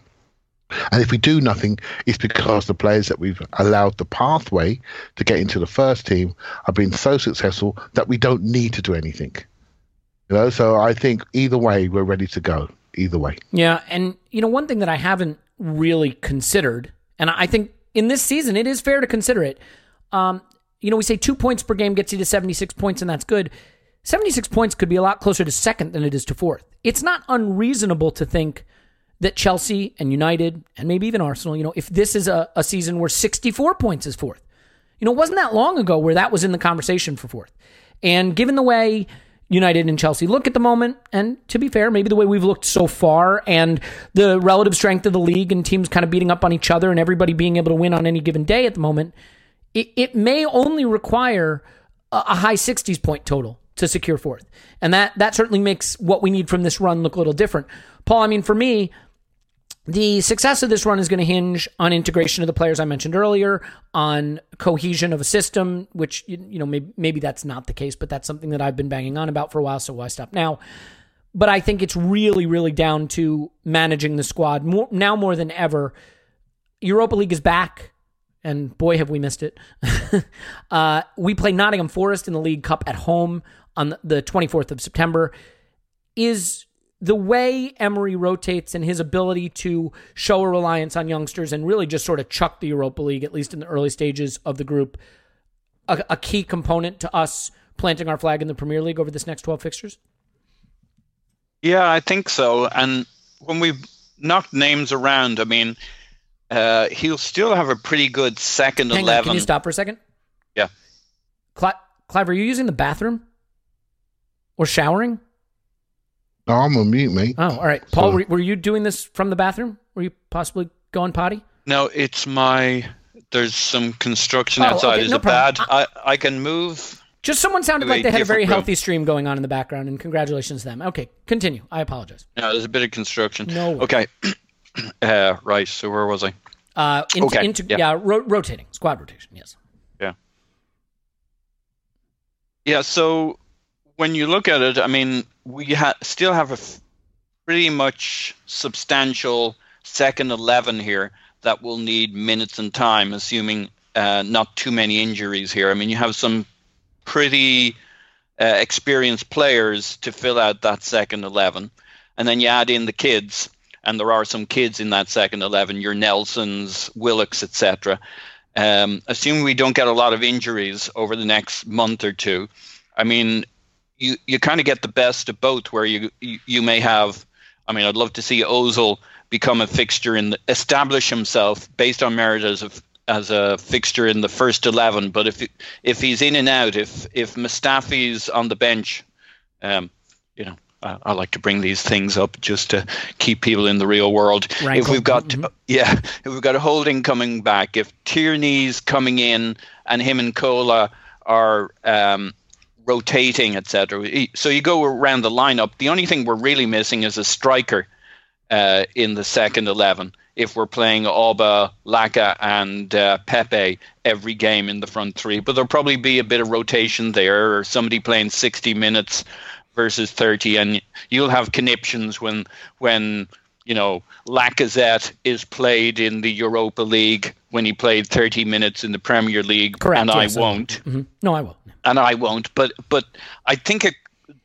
And if we do nothing, it's because the players that we've allowed the pathway to get into the first team have been so successful that we don't need to do anything. You know, so I think either way, we're ready to go. Either way. Yeah, and you know, one thing that I haven't really considered, and I think in this season it is fair to consider it, um, you know, we say two points per game gets you to seventy-six points, and that's good. seventy-six points could be a lot closer to second than it is to fourth. It's not unreasonable to think that Chelsea and United and maybe even Arsenal, you know, if this is a, a season where sixty-four points is fourth, you know, it wasn't that long ago where that was in the conversation for fourth. And given the way United and Chelsea look at the moment, and to be fair, maybe the way we've looked so far and the relative strength of the league and teams kind of beating up on each other and everybody being able to win on any given day at the moment, it, it may only require a, a high sixties point total to secure fourth. And that, that certainly makes what we need from this run look a little different. Paul, I mean, for me, the success of this run is going to hinge on integration of the players I mentioned earlier, on cohesion of a system, which, you know, maybe, maybe that's not the case, but that's something that I've been banging on about for a while, so why stop now? But I think it's really, really down to managing the squad more, now more than ever. Europa League is back, and boy, have we missed it. uh, we play Nottingham Forest in the League Cup at home on the twenty-fourth of September. Is... The way Emery rotates and his ability to show a reliance on youngsters and really just sort of chuck the Europa League, at least in the early stages of the group, a, a key component to us planting our flag in the Premier League over this next twelve fixtures? Yeah, I think so. And when we've knocked names around, I mean, uh, he'll still have a pretty good second Hang eleven. On, can you stop for a second? Yeah. Cl- Clive, are you using the bathroom? Or showering? No, I'm on mute, mate. Oh, all right. Paul, so, were, were you doing this from the bathroom? Were you possibly going potty? No, it's my... There's some construction oh, outside. Okay, Is no it problem. bad? I, I can move... Just someone sounded like they had a very room. healthy stream going on in the background, and congratulations to them. Okay, continue. I apologize. No, there's a bit of construction. No way. Okay. uh, right, so where was I? Uh, into, okay. Into, yeah, yeah ro- rotating. Squad rotation, yes. Yeah. Yeah, so... When you look at it, I mean, we ha- still have a f- pretty much substantial second eleven here that will need minutes and time, assuming uh, not too many injuries here. I mean, you have some pretty uh, experienced players to fill out that second eleven. And then you add in the kids, and there are some kids in that second eleven, your Nelsons, Willocks, et cetera. Um, assuming we don't get a lot of injuries over the next month or two, I mean... You you kind of get the best of both, where you, you you may have, I mean, I'd love to see Ozil become a fixture in the, establish himself based on merit as a as a fixture in the first eleven. But if if he's in and out, if if Mustafi's on the bench, um, you know, I, I like to bring these things up just to keep people in the real world. Rankle. If we've got mm-hmm. yeah, if we've got a Holding coming back, if Tierney's coming in, and him and Kola are. Um, rotating, et cetera. So you go around the lineup. The only thing we're really missing is a striker uh, in the second eleven if we're playing Alba, Laka, and uh, Pepe every game in the front three. But there'll probably be a bit of rotation there, or somebody playing sixty minutes versus thirty, and you'll have conniptions when, when you know, Lacazette is played in the Europa League when he played thirty minutes in the Premier League. Correct, and yes, I won't. Mm-hmm. No, I will. And I won't, but but I think it,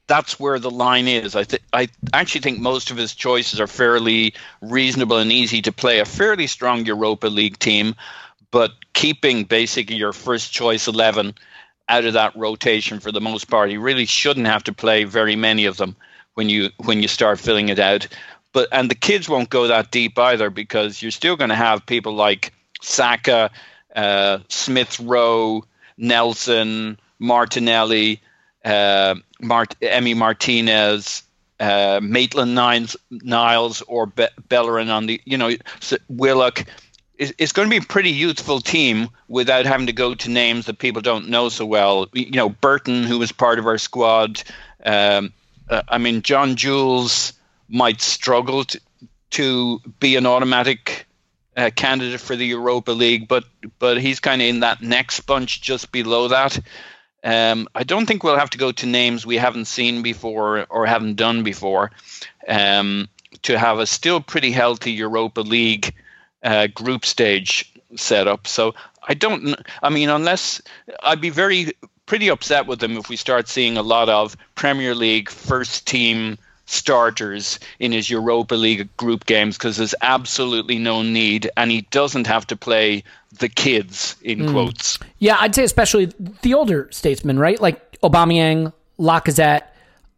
that's where the line is. I th- I actually think most of his choices are fairly reasonable and easy to play. A fairly strong Europa League team, but keeping basically your first choice eleven out of that rotation for the most part. You really shouldn't have to play very many of them when you when you start filling it out. But and the kids won't go that deep either, because you're still going to have people like Saka, uh, Smith Rowe, Nelson. Martinelli, uh, Mart- Emi Martinez, uh, Maitland-Niles, or Be- Bellerin on the, you know, Willock. It's, it's going to be a pretty youthful team without having to go to names that people don't know so well. You know, Burton, who was part of our squad. Um, uh, I mean, John Jules might struggle to, to be an automatic uh, candidate for the Europa League, but but he's kind of in that next bunch just below that. Um, I don't think we'll have to go to names we haven't seen before or haven't done before um, to have a still pretty healthy Europa League uh, group stage set up. So I don't, I mean, unless I'd be very, pretty upset with them if we start seeing a lot of Premier League first team starters in his Europa League group games because there's absolutely no need, and he doesn't have to play the kids, in mm. quotes. Yeah, I'd say especially the older statesmen, right? Like Aubameyang, Lacazette.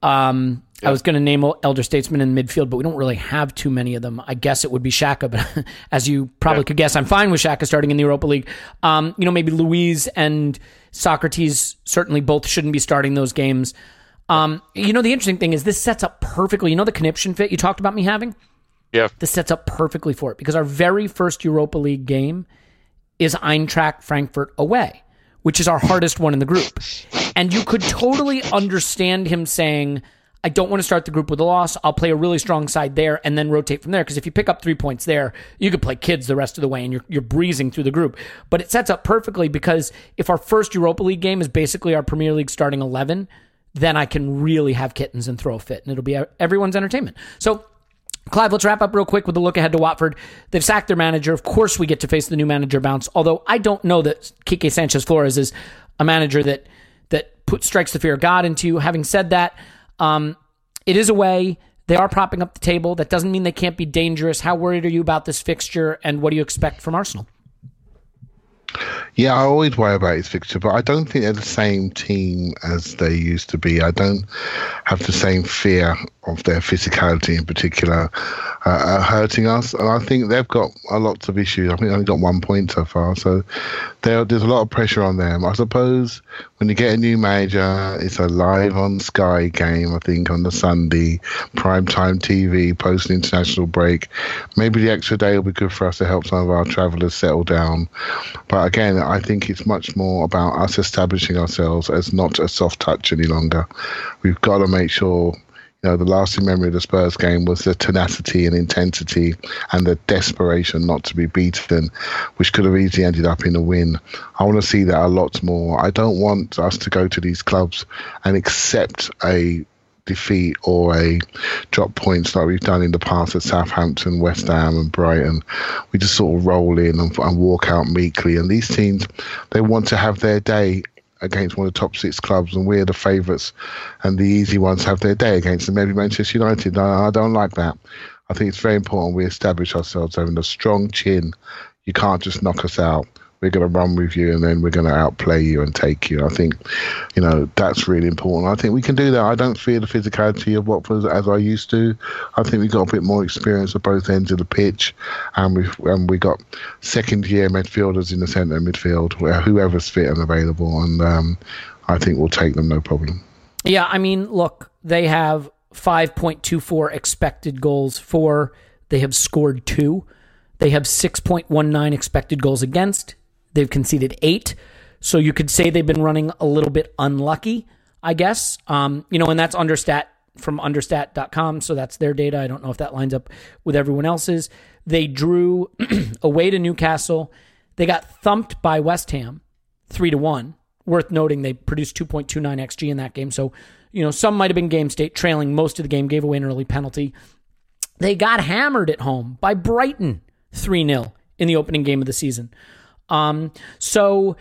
Um, yep. I was going to name elder statesmen in midfield, but we don't really have too many of them. I guess it would be Xhaka, but as you probably yep. could guess, I'm fine with Xhaka starting in the Europa League. Um, you know, maybe Luiz and Socrates certainly both shouldn't be starting those games. Um, you know, the interesting thing is this sets up perfectly. You know the conniption fit you talked about me having? Yeah. This sets up perfectly for it because our very first Europa League game is Eintracht Frankfurt away, which is our hardest one in the group. And you could totally understand him saying, I don't want to start the group with a loss. I'll play a really strong side there and then rotate from there. Because if you pick up three points there, you could play kids the rest of the way and you're you're breezing through the group. But it sets up perfectly because if our first Europa League game is basically our Premier League starting eleven, then I can really have kittens and throw a fit. And it'll be everyone's entertainment. So, Clive, let's wrap up real quick with a look ahead to Watford. They've sacked their manager. Of course, we get to face the new manager bounce, although I don't know that Quique Sanchez-Flores is a manager that that put, strikes the fear of God into you. Having said that, um, it is away. They are propping up the table. That doesn't mean they can't be dangerous. How worried are you about this fixture, and what do you expect from Arsenal? Yeah, I always worry about his fixture, but I don't think they're the same team as they used to be. I don't have the same fear of their physicality in particular uh, uh, hurting us. And I think they've got a lot of issues. I think they've only got one point so far. So there's a lot of pressure on them. I suppose when you get a new manager, it's a live on Sky game, I think, on the Sunday, primetime T V, post an international break. Maybe the extra day will be good for us to help some of our travellers settle down. But again, I think it's much more about us establishing ourselves as not a soft touch any longer. We've got to make sure, you know, the lasting memory of the Spurs game was the tenacity and intensity and the desperation not to be beaten, which could have easily ended up in a win. I want to see that a lot more. I don't want us to go to these clubs and accept a defeat or a drop points like we've done in the past at Southampton, West Ham and Brighton. We just sort of roll in and, and walk out meekly. And these teams, they want to have their day against one of the top six clubs, and we're the favourites and the easy ones have their day against them. Maybe Manchester United. I, I don't like that. I think it's very important we establish ourselves having a strong chin. You can't just knock us out. We're going to run with you and then we're going to outplay you and take you. I think, you know, that's really important. I think we can do that. I don't fear the physicality of Watford as I used to. I think we've got a bit more experience at both ends of the pitch, and we've and we got second-year midfielders in the centre midfield, where whoever's fit and available, and um, I think we'll take them no problem. Yeah, I mean, look, they have five point two four expected goals for. They have scored two. They have six point one nine expected goals against. They've conceded eight, so you could say they've been running a little bit unlucky, I guess. Um, you know, and that's Understat from understat dot com, so that's their data. I don't know if that lines up with everyone else's. They drew away to Newcastle. They got thumped by West Ham, three to one. Worth noting, they produced two point two nine X G in that game. So, you know, some might have been game state trailing most of the game, gave away an early penalty. They got hammered at home by Brighton, three nil in the opening game of the season. Um, so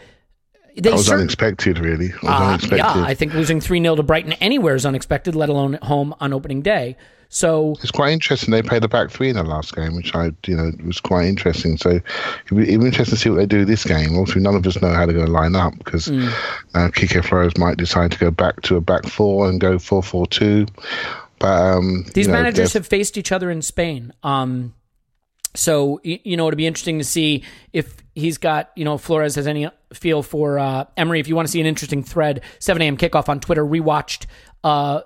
they that was certain, unexpected, really. Was uh, unexpected. Yeah, I think losing three nil to Brighton anywhere is unexpected, let alone at home on opening day. So it's quite interesting. They played a back three in the last game, which I, you know, was quite interesting. So it'd be, it'd be interesting to see what they do this game. Obviously, none of us know how they're going to line up because mm. uh, Quique Flores might decide to go back to a back four and go four four two. But um, these you know, managers have faced each other in Spain. Um, so you know, it'll be interesting to see if he's got, you know, Flores has any feel for uh, Emery. If you want to see an interesting thread, seven a.m. kickoff on Twitter. Rewatched uh,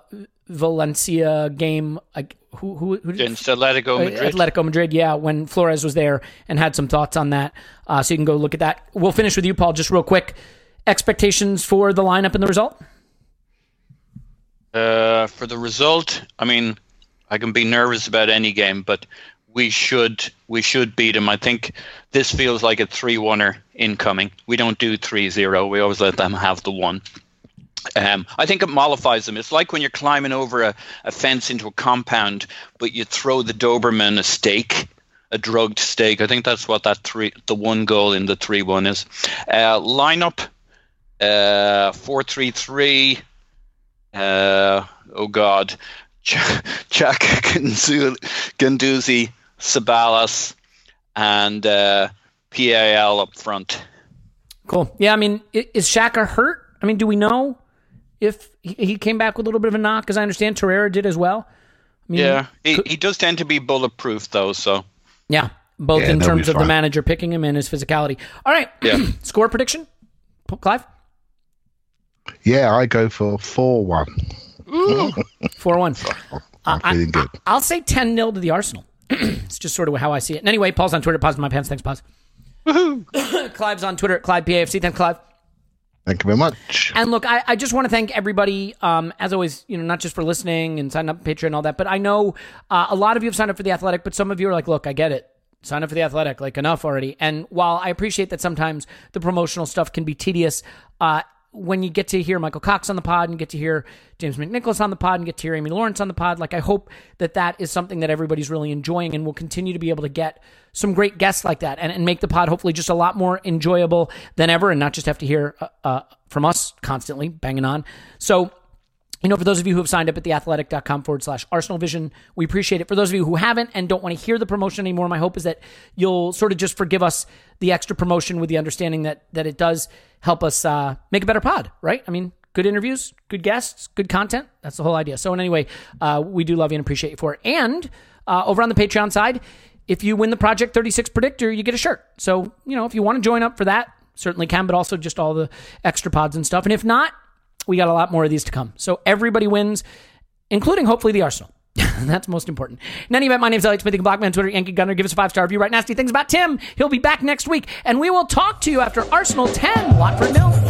Valencia game. Uh, who who, who against Atletico Madrid? Atletico Madrid. Yeah, when Flores was there and had some thoughts on that. Uh, so you can go look at that. We'll finish with you, Paul. Just real quick, expectations for the lineup and the result. Uh, for the result, I mean, I can be nervous about any game, but we should we should beat them. I think this feels like a three-one-er incoming. We don't do three-zero. We always let them have the one. Um, I think it mollifies them. It's like when you're climbing over a, a fence into a compound, but you throw the Doberman a stake, a drugged stake. I think that's what that three, the one goal in the three-one is. Uh, lineup, uh, four three three. Uh, oh, God. Jack Guendouzi, Sabalas, and uh, P A L up front. Cool. Yeah, I mean, is Xhaka hurt? I mean, do we know if he came back with a little bit of a knock? As I understand, Torreira did as well. I mean, yeah, he, could, he does tend to be bulletproof, though, so. Yeah, both yeah, in terms of fine. The manager picking him and his physicality. All right, yeah. Score prediction, Clive? Yeah, I go for four one. four one. uh, I'm feeling good. I, I'll say ten nil to the Arsenal. It's just sort of how I see it. And anyway, Paul's on Twitter. Pause in my pants. Thanks, Pause. Woohoo! Clive's on Twitter at Clive P F C. Thanks, Clive. Thank you very much. And look, I, I just want to thank everybody, um, as always, you know, not just for listening and signing up Patreon and all that, but I know uh, a lot of you have signed up for The Athletic, but some of you are like, look, I get it. Sign up for The Athletic, like enough already. And while I appreciate that sometimes the promotional stuff can be tedious, uh, when you get to hear Michael Cox on the pod and get to hear James McNicholas on the pod and get to hear Amy Lawrence on the pod, like I hope that that is something that everybody's really enjoying, and we'll continue to be able to get some great guests like that and, and make the pod hopefully just a lot more enjoyable than ever and not just have to hear uh, uh, from us constantly banging on. So, you know, for those of you who have signed up at theathletic.com forward slash Arsenal Vision, we appreciate it. For those of you who haven't and don't want to hear the promotion anymore, my hope is that you'll sort of just forgive us the extra promotion with the understanding that that it does help us uh, make a better pod, right? I mean, good interviews, good guests, good content. That's the whole idea. So in any way, uh, we do love you and appreciate you for it. And uh, over on the Patreon side, if you win the Project thirty-six predictor, you get a shirt. So, you know, if you want to join up for that, certainly can, but also just all the extra pods and stuff. And if not, we got a lot more of these to come. So everybody wins, including hopefully the Arsenal. That's most important. In any event, my name's Elliot Smith. You can block me on Twitter, Yankee Gunner. Give us a five-star review. Write nasty things about Tim. He'll be back next week. And we will talk to you after Arsenal ten, Watford nil.